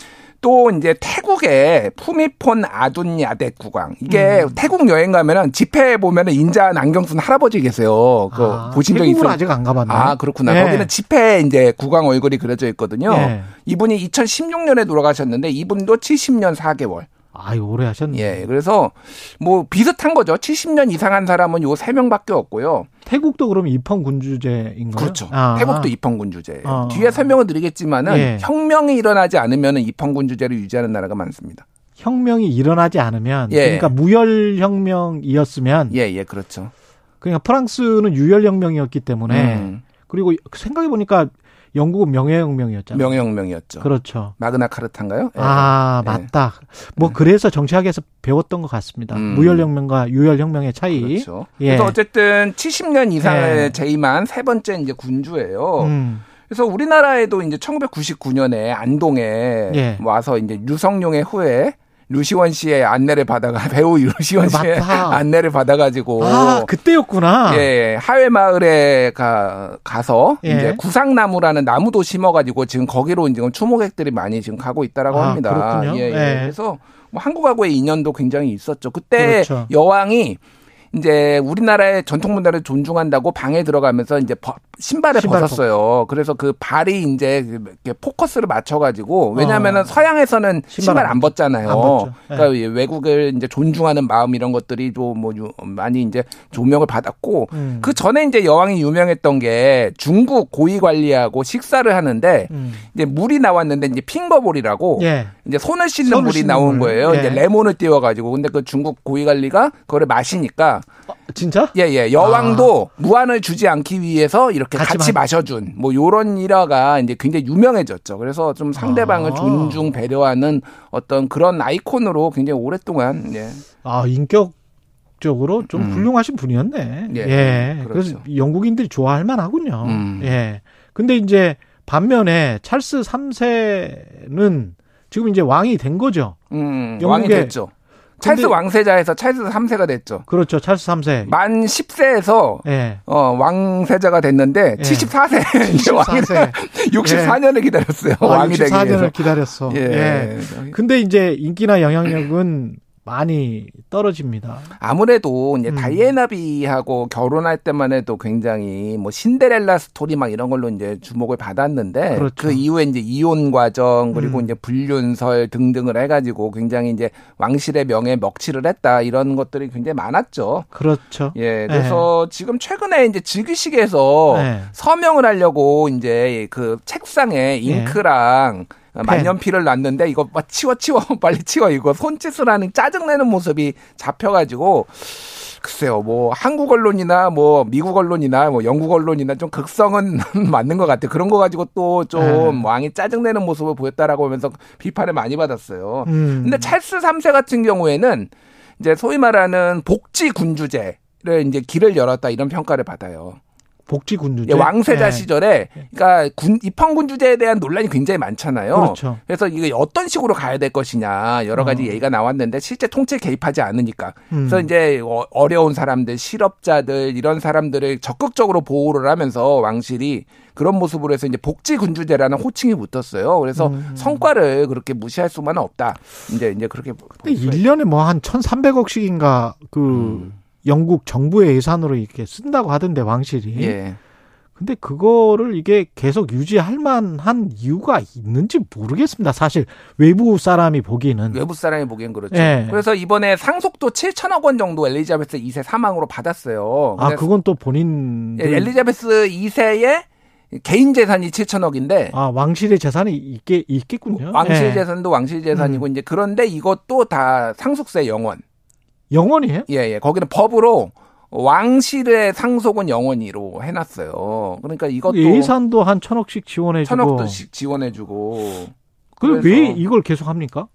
또 이제 태국의 푸미폰 아둔야데 국왕. 이게 음. 태국 여행 가면은 집회에 보면은 인자한 안경 쓴 할아버지 계세요. 그 아, 보신 적 있어요? 태국은 아직 안 가봤나? 아, 그렇구나. 네. 거기는 집회에 이제 국왕 얼굴이 그려져 있거든요. 네. 이분이 이천십육 년에 돌아가셨는데 이분도 칠십 년 사 개월. 아유, 오래 하셨네. 예, 그래서 뭐 비슷한 거죠. 칠십 년 이상 한 사람은 요 세 명밖에 없고요. 태국도 그럼 입헌군주제인가요? 그렇죠. 아. 태국도 입헌군주제예요. 아. 뒤에 설명을 드리겠지만은 예. 혁명이 일어나지 않으면은 입헌군주제를 유지하는 나라가 많습니다. 혁명이 일어나지 않으면 예. 그러니까 무혈혁명이었으면 예예 예, 그렇죠. 그러니까 프랑스는 유혈혁명이었기 때문에 음. 그리고 생각해 보니까 영국은 명예혁명이었잖아요. 명예혁명이었죠. 그렇죠. 마그나 카르타인가요? 예. 아 예. 맞다. 뭐 예. 그래서 정치학에서 배웠던 것 같습니다. 음. 무혈혁명과 유혈혁명의 차이. 그렇죠. 예. 그래서 어쨌든 칠십 년 이상의 예. 제임한 세 번째 이제 군주예요. 음. 그래서 우리나라에도 이제 천구백구십구 년에 안동에 예. 와서 이제 유성룡의 후예 류시원 씨의 안내를 받아가 배우 류시원 씨의 맞다. 안내를 받아가지고 아 그때였구나. 예, 하회 마을에 가 가서 예. 이제 구상나무라는 나무도 심어가지고 지금 거기로 지금 추모객들이 많이 지금 가고 있다라고 아, 합니다. 그렇군요. 예, 예. 예. 그래서 뭐 한국하고의 인연도 굉장히 있었죠. 그때 그렇죠. 여왕이 이제 우리나라의 전통 문화를 존중한다고 방에 들어가면서 이제 버, 신발을 신발 벗었어요. 포커. 그래서 그 발이 이제 이렇게 포커스를 맞춰가지고 왜냐하면은 어. 서양에서는 신발, 신발 안 벗잖아요. 안 벗죠. 그러니까 네. 외국을 이제 존중하는 마음 이런 것들이 또 뭐 많이 이제 조명을 받았고 음. 그 전에 이제 여왕이 유명했던 게 중국 고위 관리하고 식사를 하는데 음. 이제 물이 나왔는데 이제 핑거볼이라고 예. 이제 손을 씻는 손을 물이 씻는 나온 물. 거예요. 예. 이제 레몬을 띄워가지고 근데 그 중국 고위 관리가 그거를 마시니까. 어, 진짜? 예, 예. 여왕도 아. 무안을 주지 않기 위해서 이렇게 같이, 같이 마셔준, 뭐, 요런 일화가 이제 굉장히 유명해졌죠. 그래서 좀 상대방을 아. 존중, 배려하는 어떤 그런 아이콘으로 굉장히 오랫동안, 예. 아, 인격적으로 좀 음. 훌륭하신 분이었네. 예. 예. 그렇죠. 그래서 영국인들이 좋아할 만하군요. 음. 예. 근데 이제 반면에 찰스 삼 세는 지금 이제 왕이 된 거죠. 음, 왕이 됐죠. 찰스 왕세자에서 찰스 삼 세가 됐죠. 그렇죠. 찰스 삼 세. 만 십 세에서 예. 어, 왕세자가 됐는데 예. 칠십사 세. 칠십사 세. 육십사 년을 예. 기다렸어요. 아, 왕이 되기 위해서. 육십사 년을 기다렸어. 예. 예. 근데 이제 인기나 영향력은 많이 떨어집니다. 아무래도 이제 음. 다이애나비하고 결혼할 때만 해도 굉장히 뭐 신데렐라 스토리 막 이런 걸로 이제 주목을 받았는데 그렇죠. 그 이후에 이제 이혼 과정 그리고 음. 이제 불륜설 등등을 해가지고 굉장히 이제 왕실의 명예 먹칠을 했다 이런 것들이 굉장히 많았죠. 그렇죠. 예, 그래서 네. 지금 최근에 이제 즉위식에서 네. 서명을 하려고 이제 그 책상에 잉크랑 네. 만년필을 놨는데 이거 막 치워 치워 빨리 치워 이거 손짓을 하는 짜증내는 모습이 잡혀가지고 글쎄요 뭐 한국 언론이나 뭐 미국 언론이나 뭐 영국 언론이나 좀 극성은 맞는 것 같아요. 그런 거 가지고 또 좀 왕이 짜증내는 모습을 보였다라고 하면서 비판을 많이 받았어요. 음. 근데 찰스 삼 세 같은 경우에는 이제 소위 말하는 복지 군주제를 이제 길을 열었다 이런 평가를 받아요. 복지군주제. 예, 왕세자 예. 시절에, 그러니까 군, 입헌군주제에 대한 논란이 굉장히 많잖아요. 그렇죠. 그래서 이게 어떤 식으로 가야 될 것이냐, 여러 가지 어. 얘기가 나왔는데, 실제 통치에 개입하지 않으니까. 음. 그래서 이제 어려운 사람들, 실업자들, 이런 사람들을 적극적으로 보호를 하면서 왕실이 그런 모습으로 해서 이제 복지군주제라는 호칭이 붙었어요. 그래서 음. 성과를 그렇게 무시할 수만은 없다. 이제, 이제 그렇게. 근데 일 년에 뭐 한 천삼백억씩인가, 그, 음. 영국 정부의 예산으로 이렇게 쓴다고 하던데 왕실이. 예. 근데 그거를 이게 계속 유지할 만한 이유가 있는지 모르겠습니다. 사실 외부 사람이 보기에는. 외부 사람이 보기엔 그렇죠. 예. 그래서 이번에 상속도 칠천억 원 정도 엘리자베스 이 세 사망으로 받았어요. 아, 그건 또 본인. 예, 엘리자베스 이 세의 개인 재산이 칠천억인데. 아, 왕실의 재산이 있겠, 있겠군요. 왕실 예. 재산도 왕실 재산이고 음. 이제 그런데 이것도 다 상속세 영원. 영원이에요? 예, 예. 거기는 법으로 왕실의 상속은 영원히로 해놨어요. 그러니까 이것도 예산도 한 천억씩 지원해주고, 천억도씩 지원해주고. 그럼 왜 이걸 계속합니까?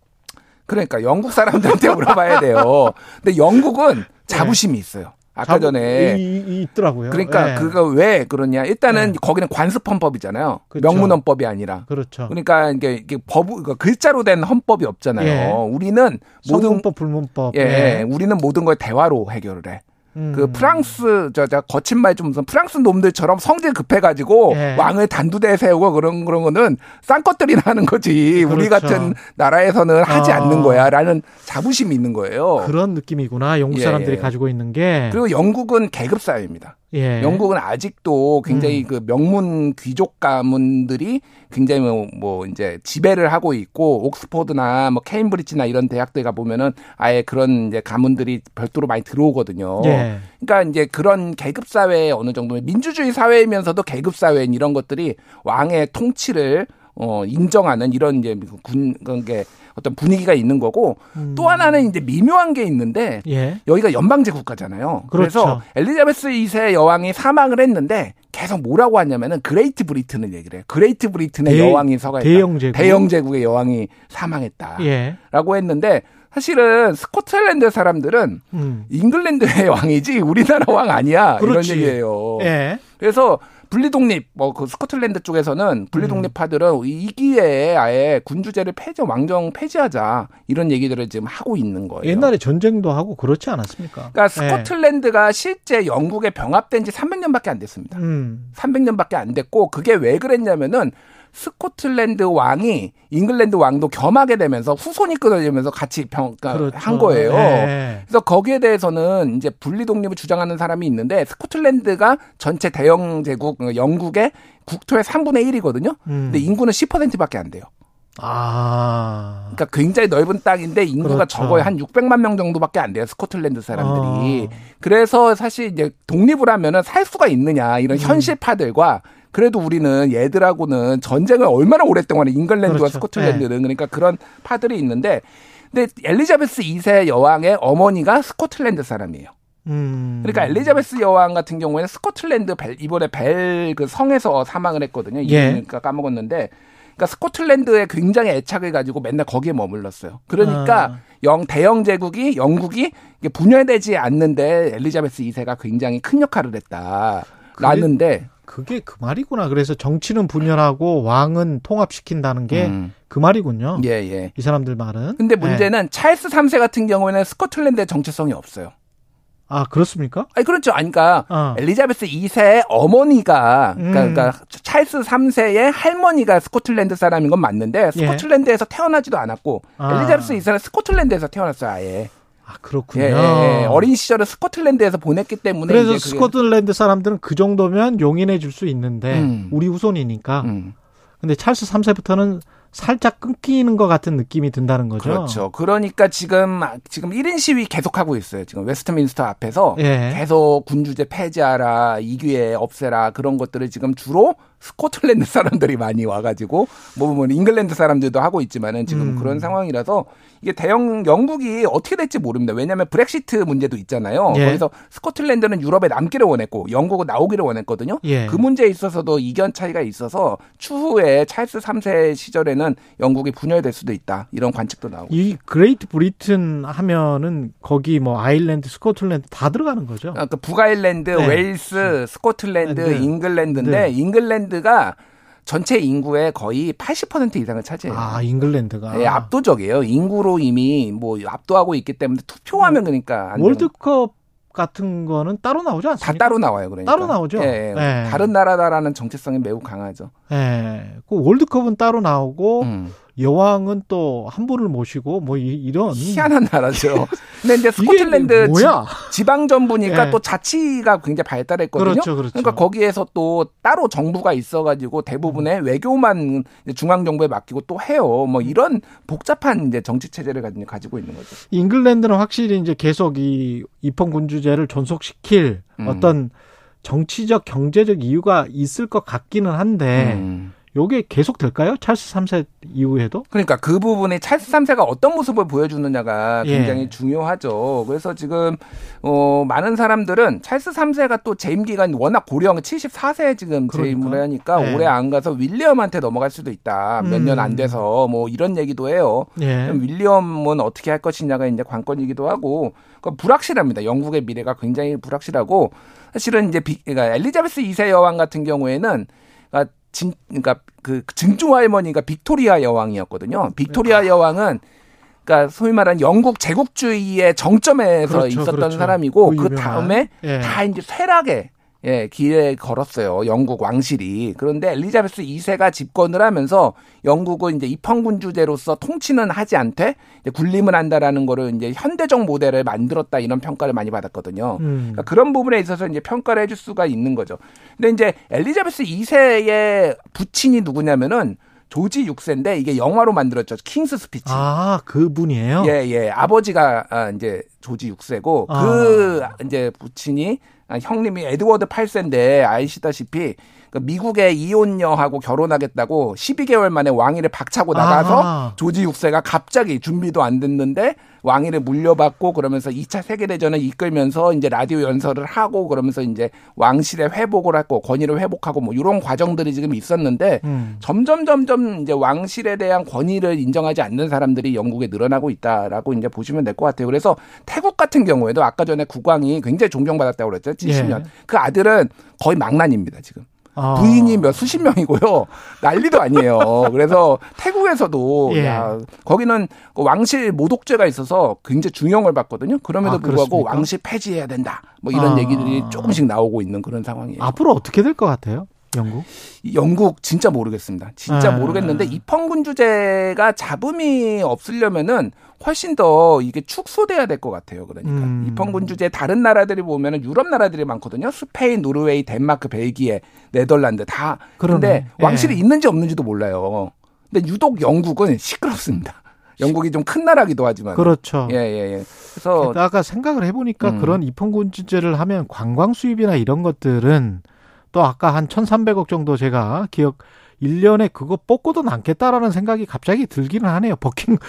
그러니까 영국 사람들한테 물어봐야 돼요. 근데 영국은 자부심이 네. 있어요. 아까 자부, 전에 이, 이 있더라고요. 그러니까 예. 그거 왜 그러냐? 일단은 예. 거기는 관습헌법이잖아요. 그렇죠. 명문헌법이 아니라. 그렇죠. 그러니까 이게, 이게 법 그러니까 글자로 된 헌법이 없잖아요. 예. 우리는 모든 헌법 불문법. 예, 예. 우리는 모든 걸 대화로 해결을 해. 음. 그 프랑스 저, 저 거친 말 좀 무슨 프랑스 놈들처럼 성질 급해가지고 예. 왕을 단두대에 세우고 그런 그런 거는 싼 것들이나 하는 거지. 그렇죠. 우리 같은 나라에서는 하지 어. 않는 거야라는 자부심이 있는 거예요. 그런 느낌이구나. 영국 사람들이 예. 가지고 있는 게. 그리고 영국은 계급 사회입니다. 예. 영국은 아직도 굉장히 음. 그 명문 귀족 가문들이 굉장히 뭐, 뭐 이제 지배를 하고 있고 옥스퍼드나 뭐 케임브리지나 이런 대학들 가 보면은 아예 그런 이제 가문들이 별도로 많이 들어오거든요. 예. 그러니까 이제 그런 계급 사회의 어느 정도의 민주주의 사회이면서도 계급 사회인 이런 것들이 왕의 통치를 어, 인정하는 이런 이제 군, 그런 게 어떤 분위기가 있는 거고, 음. 또 하나는 이제 미묘한 게 있는데, 예. 여기가 연방제 국가잖아요. 그렇죠. 그래서 엘리자베스 이 세 여왕이 사망을 했는데, 계속 뭐라고 하냐면은 그레이트 브리튼을 얘기를 해요. 그레이트 브리튼의 대, 여왕이 서가 있다. 대영제국. 대영제국의 여왕이 사망했다. 예. 라고 했는데, 사실은 스코틀랜드 사람들은 음. 잉글랜드의 왕이지 우리나라 왕 아니야. 그렇지. 이런 얘기예요. 예. 그래서 분리독립, 뭐 그 스코틀랜드 쪽에서는 분리독립파들은 음. 이 기회에 아예 군주제를 폐지, 왕정 폐지하자 이런 얘기들을 지금 하고 있는 거예요. 옛날에 전쟁도 하고 그렇지 않았습니까? 그러니까 스코틀랜드가 예. 실제 영국에 병합된 지 삼백 년밖에 안 됐습니다. 음. 삼백 년밖에 안 됐고 그게 왜 그랬냐면은 스코틀랜드 왕이 잉글랜드 왕도 겸하게 되면서 후손이 끊어지면서 같이 평가 그렇죠. 한 거예요. 네. 그래서 거기에 대해서는 이제 분리 독립을 주장하는 사람이 있는데 스코틀랜드가 전체 대영 제국 영국의 국토의 삼분의 일이거든요. 음. 근데 인구는 십 퍼센트밖에 안 돼요. 아. 그러니까 굉장히 넓은 땅인데 인구가 그렇죠. 적어요. 한 육백만 명 정도밖에 안 돼요. 스코틀랜드 사람들이. 아. 그래서 사실 이제 독립을 하면은 살 수가 있느냐 이런 음. 현실파들과 그래도 우리는 얘들하고는 전쟁을 얼마나 오랫동안 잉글랜드와 그렇죠. 스코틀랜드는 네. 그러니까 그런 파들이 있는데 근데 엘리자베스 이 세 여왕의 어머니가 스코틀랜드 사람이에요. 음. 그러니까 엘리자베스 여왕 같은 경우에는 스코틀랜드 벨, 이번에 벨 그 성에서 사망을 했거든요. 예. 그러니까 까먹었는데 그러니까 스코틀랜드에 굉장히 애착을 가지고 맨날 거기에 머물렀어요. 그러니까 아. 영 대영 제국이 영국이 분열되지 않는데 엘리자베스 이 세가 굉장히 큰 역할을 했다라는데 그래? 그게 그 말이구나. 그래서 정치는 분열하고 왕은 통합시킨다는 게 음. 그 말이군요. 예, 예. 이 사람들 말은. 근데 문제는 예. 찰스 삼 세 같은 경우에는 스코틀랜드의 정체성이 없어요. 아, 그렇습니까? 아니, 그렇죠. 아니, 그러니까 어. 엘리자베스 이 세의 어머니가, 그러니까, 음. 그러니까 찰스 삼 세의 할머니가 스코틀랜드 사람인 건 맞는데 스코틀랜드에서 예. 태어나지도 않았고 아. 엘리자베스 이 세는 스코틀랜드에서 태어났어요, 아예. 아, 그렇군요. 예, 예, 예. 어린 시절을 스코틀랜드에서 보냈기 때문에. 그래서 이제 스코틀랜드 사람들은 그 정도면 용인해 줄 수 있는데, 음. 우리 후손이니까. 음. 근데 찰스 삼 세부터는 살짝 끊기는 것 같은 느낌이 든다는 거죠. 그렇죠. 그러니까 지금, 지금 일 인 시위 계속하고 있어요. 지금 웨스트민스터 앞에서 예. 계속 군주제 폐지하라, 이 기회 없애라, 그런 것들을 지금 주로 스코틀랜드 사람들이 많이 와가지고, 뭐, 뭐, 잉글랜드 사람들도 하고 있지만은 지금 음. 그런 상황이라서 이게 대형, 영국이 어떻게 될지 모릅니다. 왜냐면 브렉시트 문제도 있잖아요. 예. 거기서 스코틀랜드는 유럽에 남기를 원했고, 영국은 나오기를 원했거든요. 예. 그 문제에 있어서도 이견 차이가 있어서 추후에 찰스 삼 세 시절에는 영국이 분열될 수도 있다. 이런 관측도 나오고. 이 그레이트 브리튼 하면은 거기 뭐 아일랜드, 스코틀랜드 다 들어가는 거죠. 그러니까 북아일랜드, 네. 웨일스, 스코틀랜드, 네. 잉글랜드인데, 네. 잉글랜드 가 전체 인구의 거의 팔십 퍼센트 이상을 차지해요. 아, 잉글랜드가. 네, 압도적이에요. 인구로 이미 뭐 압도하고 있기 때문에 투표하면 그러니까 안 월드컵 같은 거는 따로 나오지 않습니까? 다 따로 나와요. 그러니까. 따로 나오죠. 예, 예. 예. 다른 나라다라는 정체성이 매우 강하죠. 예. 그 월드컵은 따로 나오고 음. 여왕은 또 한 분을 모시고 뭐 이런 희한한 나라죠. 근데 이제 스코틀랜드 지, 지방정부니까 예. 또 자치가 굉장히 발달했거든요. 그렇죠, 그렇죠. 그러니까 거기에서 또 따로 정부가 있어가지고 대부분의 음. 외교만 중앙 정부에 맡기고 또 해요. 뭐 이런 복잡한 이제 정치 체제를 가지고 있는 거죠. 잉글랜드는 확실히 이제 계속 이 입헌군주제를 존속시킬 음. 어떤 정치적 경제적 이유가 있을 것 같기는 한데. 음. 요게 계속 될까요? 찰스 삼 세 이후에도? 그러니까 그 부분이 찰스 삼 세가 어떤 모습을 보여주느냐가 굉장히 예. 중요하죠. 그래서 지금 어, 많은 사람들은 찰스 삼 세가 또 재임 기간이 워낙 고령 칠십사 세에 지금 재임을 그러니까. 하니까 예. 오래 안 가서 윌리엄한테 넘어갈 수도 있다. 몇 년 안 음. 돼서 뭐 이런 얘기도 해요. 예. 윌리엄은 어떻게 할 것이냐가 이제 관건이기도 하고 그러니까 불확실합니다. 영국의 미래가 굉장히 불확실하고 사실은 이제 비, 그러니까 엘리자베스 이 세 여왕 같은 경우에는 그러니까 진, 그러니까 그 증조 할머니가 빅토리아 여왕이었거든요. 빅토리아 여왕은 그러니까 소위 말하는 영국 제국주의의 정점에서 그렇죠, 있었던 그렇죠. 사람이고 그, 그 다음에 예. 다 이제 쇠락에 예, 길에 걸었어요. 영국 왕실이. 그런데 엘리자베스 이 세가 집권을 하면서 영국은 이제 입헌군주제로서 통치는 하지 않되 이제 군림을 한다라는 거를 이제 현대적 모델을 만들었다 이런 평가를 많이 받았거든요. 음. 그러니까 그런 부분에 있어서 이제 평가를 해줄 수가 있는 거죠. 근데 이제 엘리자베스 이 세의 부친이 누구냐면은 조지 육 세인데 이게 영화로 만들었죠. 킹스 스피치. 아, 그분이에요? 예, 예. 아버지가 아, 이제 조지 육 세고 아. 그 이제 부친이 형님이 에드워드 팔 세인데 아시다시피 미국의 이혼녀하고 결혼하겠다고 십이 개월 만에 왕위를 박차고 나가서 아하. 조지 육 세가 갑자기 준비도 안 됐는데 왕위를 물려받고 그러면서 이 차 세계대전을 이끌면서 이제 라디오 연설을 하고 그러면서 이제 왕실의 회복을 하고 권위를 회복하고 뭐 이런 과정들이 지금 있었는데 음. 점점 점점 이제 왕실에 대한 권위를 인정하지 않는 사람들이 영국에 늘어나고 있다라고 이제 보시면 될 것 같아요. 그래서 태국 같은 경우에도 아까 전에 국왕이 굉장히 존경받았다고 그랬죠. 칠십 년. 예. 그 아들은 거의 망난입니다, 지금. 부인이 몇 수십 명이고요. 난리도 아니에요. 그래서 태국에서도 예. 야, 거기는 왕실 모독죄가 있어서 굉장히 중형을 받거든요. 그럼에도 아, 불구하고 왕실 폐지해야 된다. 뭐 이런 아. 얘기들이 조금씩 나오고 있는 그런 상황이에요. 앞으로 어떻게 될 것 같아요? 영국? 영국 진짜 모르겠습니다. 진짜 아. 모르겠는데 입헌군 주제가 잡음이 없으려면은 훨씬 더 이게 축소돼야 될 것 같아요. 그러니까 음. 입헌군 주제 다른 나라들이 보면은 유럽 나라들이 많거든요. 스페인, 노르웨이, 덴마크, 벨기에, 네덜란드 다. 그런데 왕실이 예. 있는지 없는지도 몰라요. 근데 유독 영국은 시끄럽습니다. 영국이 좀 큰 나라기도 하지만. 그렇죠. 예, 예, 예. 그래서 게다가 생각을 해보니까 음. 그런 입헌군 주제를 하면 관광 수입이나 이런 것들은 또 아까 한 천삼백억 정도 제가 기억 일 년에 그거 뽑고도 남겠다라는 생각이 갑자기 들기는 하네요. 버킹엄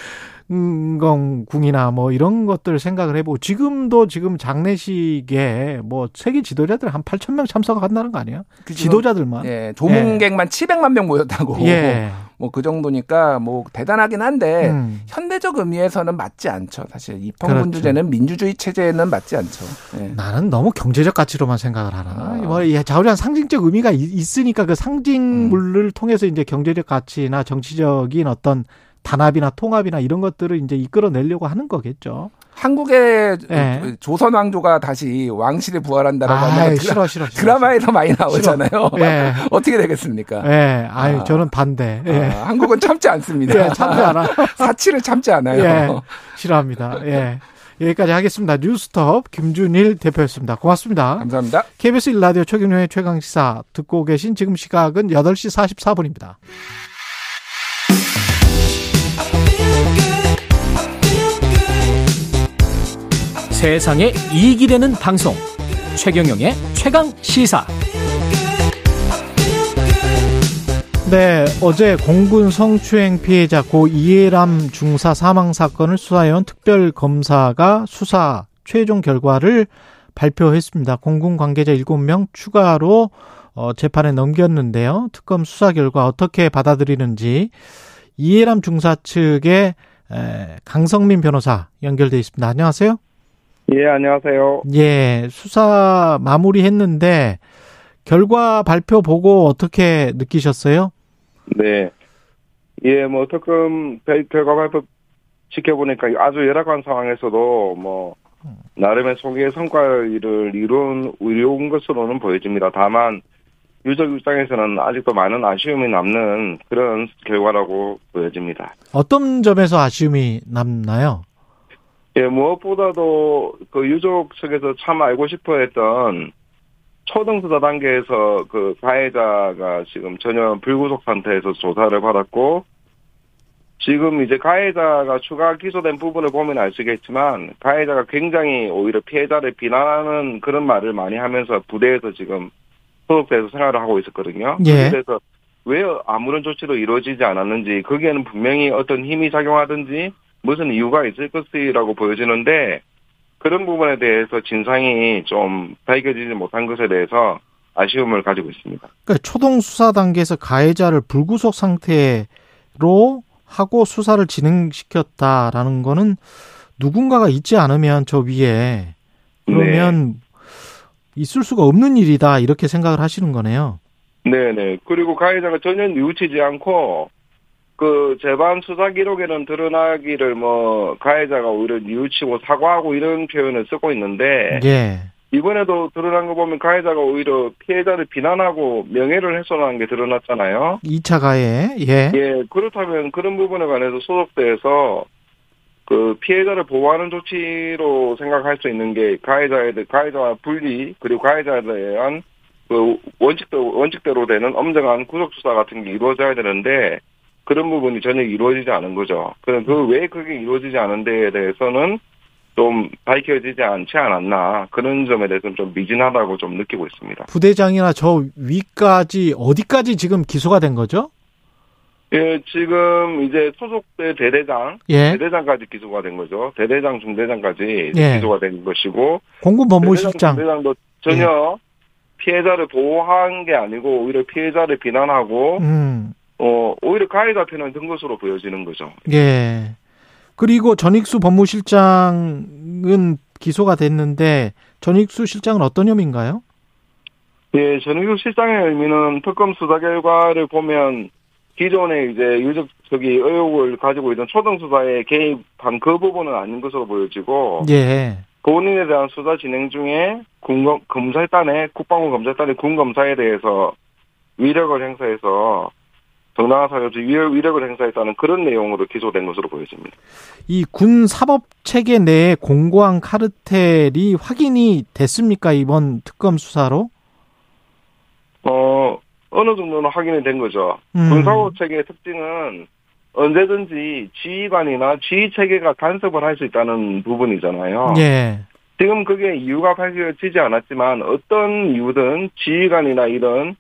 궁이나 뭐 이런 것들 생각을 해보고 지금도 지금 장례식에 뭐 세계 지도자들 한 팔천 명 참석한다는 거 아니에요? 그 지도자들만. 예, 조문객만 예. 칠백만 명 모였다고. 예. 뭐 그 정도니까 뭐 대단하긴 한데 음. 현대적 의미에서는 맞지 않죠. 사실 입헌군 주제는 그렇죠. 민주주의 체제에는 맞지 않죠. 예. 나는 너무 경제적 가치로만 생각을 하나. 뭐 아. 자우리한 상징적 의미가 있으니까 그 상징물을 음. 통해서 이제 경제적 가치나 정치적인 어떤 단합이나 통합이나 이런 것들을 이제 이끌어내려고 하는 거겠죠. 한국의 네. 조선 왕조가 다시 왕실에 부활한다라고 아, 하면 싫어, 싫어, 싫어, 드라마에서 싫어. 많이 나오잖아요. 네. 어떻게 되겠습니까? 네. 아유, 아, 저는 반대. 네. 아, 한국은 참지 않습니다. 네, 참지 않아. 사치를 참지 않아요. 네, 싫어합니다. 네. 여기까지 하겠습니다. 뉴스톱 김준일 대표였습니다. 고맙습니다. 감사합니다. 케이비에스 일 라디오 최경영의 최강시사 듣고 계신 지금 시각은 여덟 시 사십사 분입니다. 세상에 이익이 되는 방송 최경영의 최강시사. 네, 어제 공군 성추행 피해자 고 이예람 중사 사망 사건을 수사해온 특별검사가 수사 최종 결과를 발표했습니다. 공군 관계자 일곱 명 추가로 어, 재판에 넘겼는데요. 특검 수사 결과 어떻게 받아들이는지 이예람 중사 측의 에, 강성민 변호사 연결돼 있습니다. 안녕하세요. 예, 안녕하세요. 예, 수사 마무리했는데 결과 발표 보고 어떻게 느끼셨어요? 네, 예, 뭐 특검 결과 발표 지켜보니까 아주 열악한 상황에서도 뭐 나름의 소기의 성과를 이룬 이룬 것으로는 보여집니다. 다만 유족 입장에서는 아직도 많은 아쉬움이 남는 그런 결과라고 보여집니다. 어떤 점에서 아쉬움이 남나요? 예, 무엇보다도 그 유족 측에서 참 알고 싶어 했던 초등수사 단계에서 그 가해자가 지금 전혀 불구속 상태에서 조사를 받았고, 지금 이제 가해자가 추가 기소된 부분을 보면 아시겠지만, 가해자가 굉장히 오히려 피해자를 비난하는 그런 말을 많이 하면서 부대에서 지금 소속돼서 생활을 하고 있었거든요. 예. 그래서 왜 아무런 조치도 이루어지지 않았는지, 거기에는 분명히 어떤 힘이 작용하든지, 무슨 이유가 있을 것이라고 보여지는데, 그런 부분에 대해서 진상이 좀 밝혀지지 못한 것에 대해서 아쉬움을 가지고 있습니다. 그러니까 초동 수사 단계에서 가해자를 불구속 상태로 하고 수사를 진행시켰다라는 거는 누군가가 있지 않으면 저 위에 그러면 네. 있을 수가 없는 일이다 이렇게 생각을 하시는 거네요. 네네. 그리고 가해자가 전혀 뉘우치지 않고 그 재반 수사 기록에는 드러나기를 뭐 가해자가 오히려 뉘우치고 사과하고 이런 표현을 쓰고 있는데 예. 이번에도 드러난 거 보면 가해자가 오히려 피해자를 비난하고 명예를 훼손하는 게 드러났잖아요. 이 차 가해. 예. 예. 그렇다면 그런 부분에 관해서 소속돼서 그 피해자를 보호하는 조치로 생각할 수 있는 게 가해자에 대해 가해자와 분리 그리고 가해자에 대한 그 원칙대로 원칙대로 되는 엄정한 구속 수사 같은 게 이루어져야 되는데. 그런 부분이 전혀 이루어지지 않은 거죠. 그럼 그 왜 그게 이루어지지 않은 데에 대해서는 좀 밝혀지지 않지 않았나, 그런 점에 대해서는 좀 미진하다고 좀 느끼고 있습니다. 부대장이나 저 위까지 어디까지 지금 기소가 된 거죠? 예, 지금 이제 소속대 대대장, 예. 대대장까지 기소가 된 거죠. 대대장, 중대장까지 예. 기소가 된 것이고, 공군 법무실장, 대대장도 전혀 예. 피해자를 보호한 게 아니고 오히려 피해자를 비난하고, 음. 어 오히려 가해자 편을 든 것으로 보여지는 거죠. 예. 그리고 전익수 법무실장은 기소가 됐는데, 전익수 실장은 어떤 혐의인가요? 예, 전익수 실장의 의미는 특검 수사 결과를 보면, 기존에 이제 유족적인 의혹을 가지고 있던 초등 수사에 개입한 그 부분은 아닌 것으로 보여지고, 예. 본인에 대한 수사 진행 중에 군검, 검찰단의, 국방부 검찰단의 군검사에 대해서 위력을 행사해서, 정당한 사유지 위력을 행사했다는 그런 내용으로 기소된 것으로 보여집니다. 이 군 사법체계 내에 공고한 카르텔이 확인이 됐습니까, 이번 특검 수사로? 어, 어느 정도는 확인이 된 거죠. 음. 군 사법체계의 특징은 언제든지 지휘관이나 지휘체계가 간섭을 할 수 있다는 부분이잖아요. 예. 지금 그게 이유가 밝혀지지 않았지만 어떤 이유든 지휘관이나 이런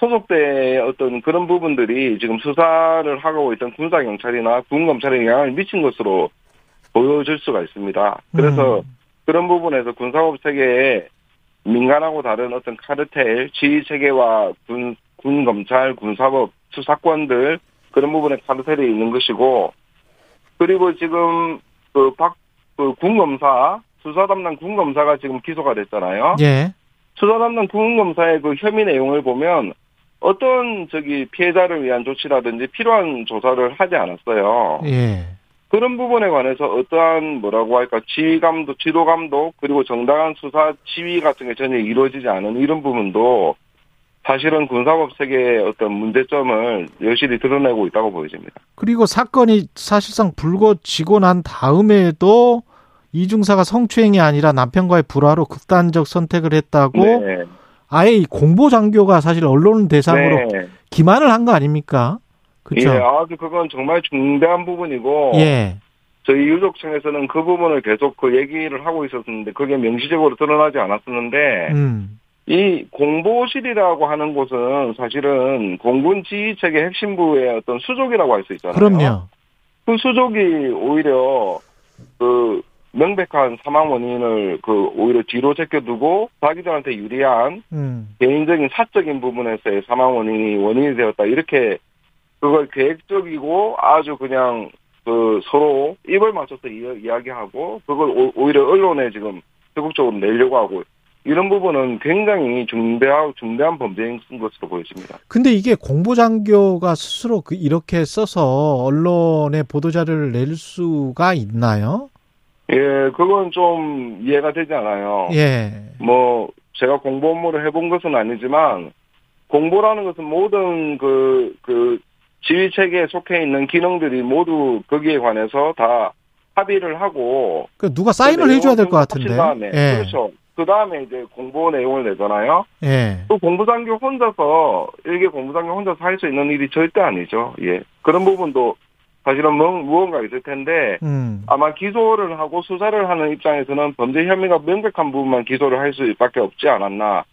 소속대의 어떤 그런 부분들이 지금 수사를 하고 있던 군사경찰이나 군검찰에 영향을 미친 것으로 보여질 수가 있습니다. 그래서 음. 그런 부분에서 군사법체계에 민간하고 다른 어떤 카르텔, 지휘체계와 군, 군검찰, 군사법, 수사권들, 그런 부분에 카르텔이 있는 것이고, 그리고 지금 그 박, 그 군검사, 수사 담당 군검사가 지금 기소가 됐잖아요. 예. 수사 담당 군검사의 그 혐의 내용을 보면, 어떤 저기 피해자를 위한 조치라든지 필요한 조사를 하지 않았어요. 예. 그런 부분에 관해서 어떠한 뭐라고 할까 지휘감독, 지도감독, 그리고 정당한 수사 지휘 같은 게 전혀 이루어지지 않은 이런 부분도 사실은 군사법 세계의 어떤 문제점을 여실히 드러내고 있다고 보여집니다. 그리고 사건이 사실상 불거지고 난 다음에도 이 중사가 성추행이 아니라 남편과의 불화로 극단적 선택을 했다고, 네. 아예 이 공보장교가 사실 언론 대상으로 네. 기만을 한 거 아닙니까? 그렇죠. 예, 아주 그건 정말 중대한 부분이고, 예. 저희 유족층에서는 그 부분을 계속 그 얘기를 하고 있었는데 그게 명시적으로 드러나지 않았었는데, 음. 이 공보실이라고 하는 곳은 사실은 공군 지휘체계 핵심부의 어떤 수족이라고 할 수 있잖아요. 그럼요. 그 수족이 오히려 그 명백한 사망 원인을 그 오히려 뒤로 제껴두고 자기들한테 유리한 음. 개인적인 사적인 부분에서의 사망 원인이 원인이 되었다, 이렇게. 그걸 계획적이고 아주 그냥 그 서로 입을 맞춰서 이야기하고 그걸 오히려 언론에 지금 적극적으로 내려고 하고, 이런 부분은 굉장히 중대하고 중대한 범죄인 것으로 보여집니다. 근데 이게 공보장교가 스스로 이렇게 써서 언론에 보도자료를 낼 수가 있나요? 예, 그건 좀 이해가 되지 않아요. 예. 뭐 제가 공보 업무를 해본 것은 아니지만, 공보라는 것은 모든 그 그 지휘 체계에 속해 있는 기능들이 모두 거기에 관해서 다 합의를 하고, 그 누가 사인을 해줘야 될 것 같은데. 다음에, 예. 그렇죠. 그 다음에 이제 공보 내용을 내잖아요. 예. 또 공보장교 혼자서 일개 공보장교 혼자서 할 수 있는 일이 절대 아니죠. 예. 그런 부분도 사실은 무언가 있을 텐데, 음. 아마 기소를 하고 수사를 하는 입장에서는 범죄 혐의가 명백한 부분만 기소를 할 수밖에 없지 않았나,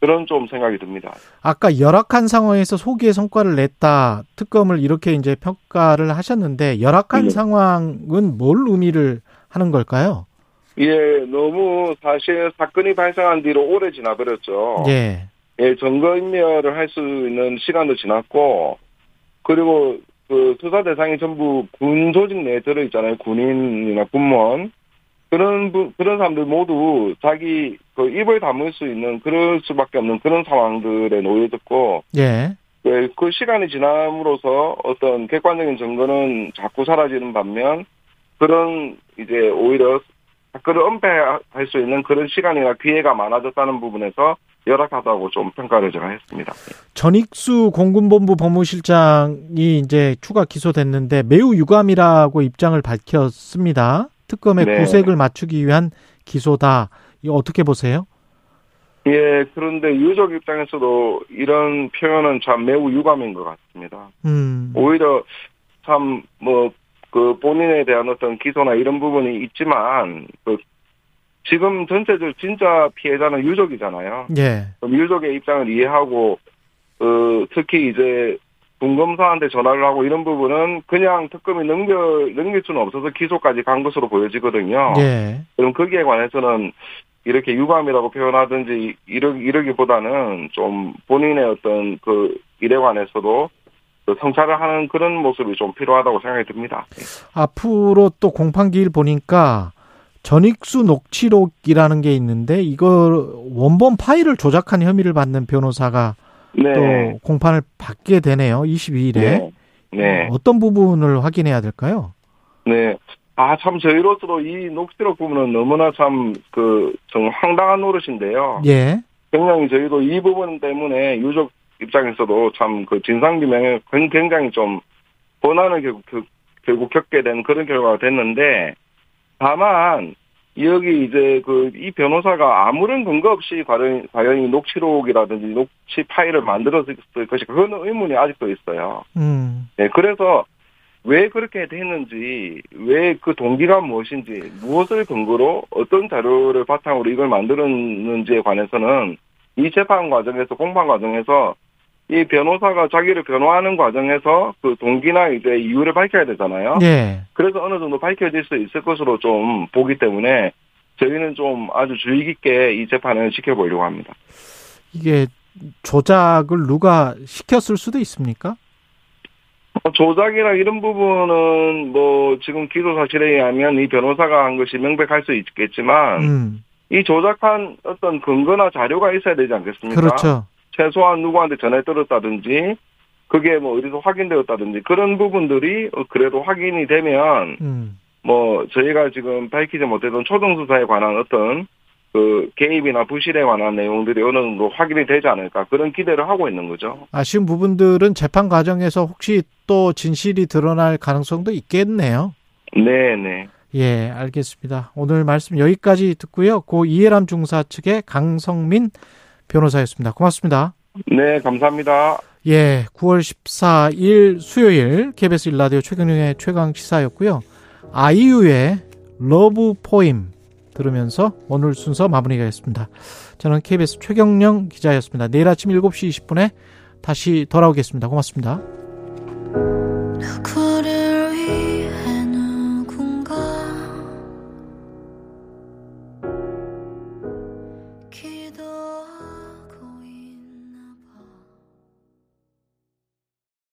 그런 좀 생각이 듭니다. 아까 열악한 상황에서 소기의 성과를 냈다, 특검을 이렇게 이제 평가를 하셨는데, 열악한 네. 상황은 뭘 의미를 하는 걸까요? 예, 너무 사실 사건이 발생한 뒤로 오래 지나버렸죠. 예. 예, 증거인멸을 할 수 있는 시간도 지났고, 그리고 그 수사 대상이 전부 군 조직 내에 들어있잖아요. 군인이나 군무원. 그런, 그런 사람들 모두 자기 그 입을 담을 수 있는, 그럴 수밖에 없는 그런 상황들에 놓여졌고, 예. 그 시간이 지남으로써 어떤 객관적인 증거는 자꾸 사라지는 반면, 그런 이제 오히려 사건을 은폐할 수 있는 그런 시간이나 기회가 많아졌다는 부분에서 열악하다고 좀 평가를 제가 했습니다. 전익수 공군본부 법무실장이 이제 추가 기소됐는데 매우 유감이라고 입장을 밝혔습니다. 특검의 네. 구색을 맞추기 위한 기소다. 이거 어떻게 보세요? 예, 그런데 유족 입장에서도 이런 표현은 참 매우 유감인 것 같습니다. 음. 오히려 참 뭐 그 본인에 대한 어떤 기소나 이런 부분이 있지만 그 지금 전체적으로 진짜 피해자는 유족이잖아요. 예. 그럼 유족의 입장을 이해하고 그 특히 이제 분검사한테 전화를 하고 이런 부분은 그냥 특검이 넘겨, 넘길 수는 없어서 기소까지 간 것으로 보여지거든요. 예. 그럼 거기에 관해서는 이렇게 유감이라고 표현하든지 이러, 이러기보다는 좀 본인의 어떤 그 일에 관해서도 성찰을 하는 그런 모습이 좀 필요하다고 생각이 듭니다. 앞으로 또 공판기일 보니까 전익수 녹취록이라는 게 있는데 이걸 원본 파일을 조작한 혐의를 받는 변호사가 네. 또 공판을 받게 되네요. 이십이일에. 네. 네. 어떤 부분을 확인해야 될까요? 네. 아, 참 저희로서도 이 녹취록 부분은 너무나 참 그 좀 황당한 노릇인데요. 예. 굉장히 저희도 이 부분 때문에 유족 입장에서도 참 그 진상규명에 굉장히 좀 고난을 결국, 결국 겪게 된 그런 결과가 됐는데 다만 여기 이제 그 이 변호사가 아무런 근거 없이 과연, 과연 이 녹취록이라든지 녹취 파일을 만들었을 것일까 그런 의문이 아직도 있어요. 음. 네, 그래서 왜 그렇게 됐는지, 왜 그 동기가 무엇인지, 무엇을 근거로 어떤 자료를 바탕으로 이걸 만들었는지에 관해서는 이 재판 과정에서, 공판 과정에서 이 변호사가 자기를 변호하는 과정에서 그 동기나 이제 이유를 밝혀야 되잖아요. 네. 그래서 어느 정도 밝혀질 수 있을 것으로 좀 보기 때문에 저희는 좀 아주 주의 깊게 이 재판을 지켜보려고 합니다. 이게 조작을 누가 시켰을 수도 있습니까? 조작이나 이런 부분은 뭐 지금 기소 사실에 의하면 이 변호사가 한 것이 명백할 수 있겠지만 음. 이 조작한 어떤 근거나 자료가 있어야 되지 않겠습니까? 그렇죠. 최소한 누구한테 전해들었다든지 그게 뭐 어디서 확인되었다든지 그런 부분들이 그래도 확인이 되면 음. 뭐 저희가 지금 밝히지 못했던 초동수사에 관한 어떤 그 개입이나 부실에 관한 내용들이 어느 정도 확인이 되지 않을까 그런 기대를 하고 있는 거죠. 아쉬운 부분들은 재판 과정에서 혹시 또 진실이 드러날 가능성도 있겠네요. 네네. 예, 알겠습니다. 오늘 말씀 여기까지 듣고요. 고 이예람 중사 측의 강성민 변호사였습니다. 고맙습니다. 네, 감사합니다. 예, 구월 십사일 수요일 케이비에스 일 라디오 최경영의 최강시사였고요. 아이유의 러브 포임 들으면서 오늘 순서 마무리하겠습니다. 저는 케이비에스 최경영 기자였습니다. 내일 아침 일곱시 이십분에 다시 돌아오겠습니다. 고맙습니다.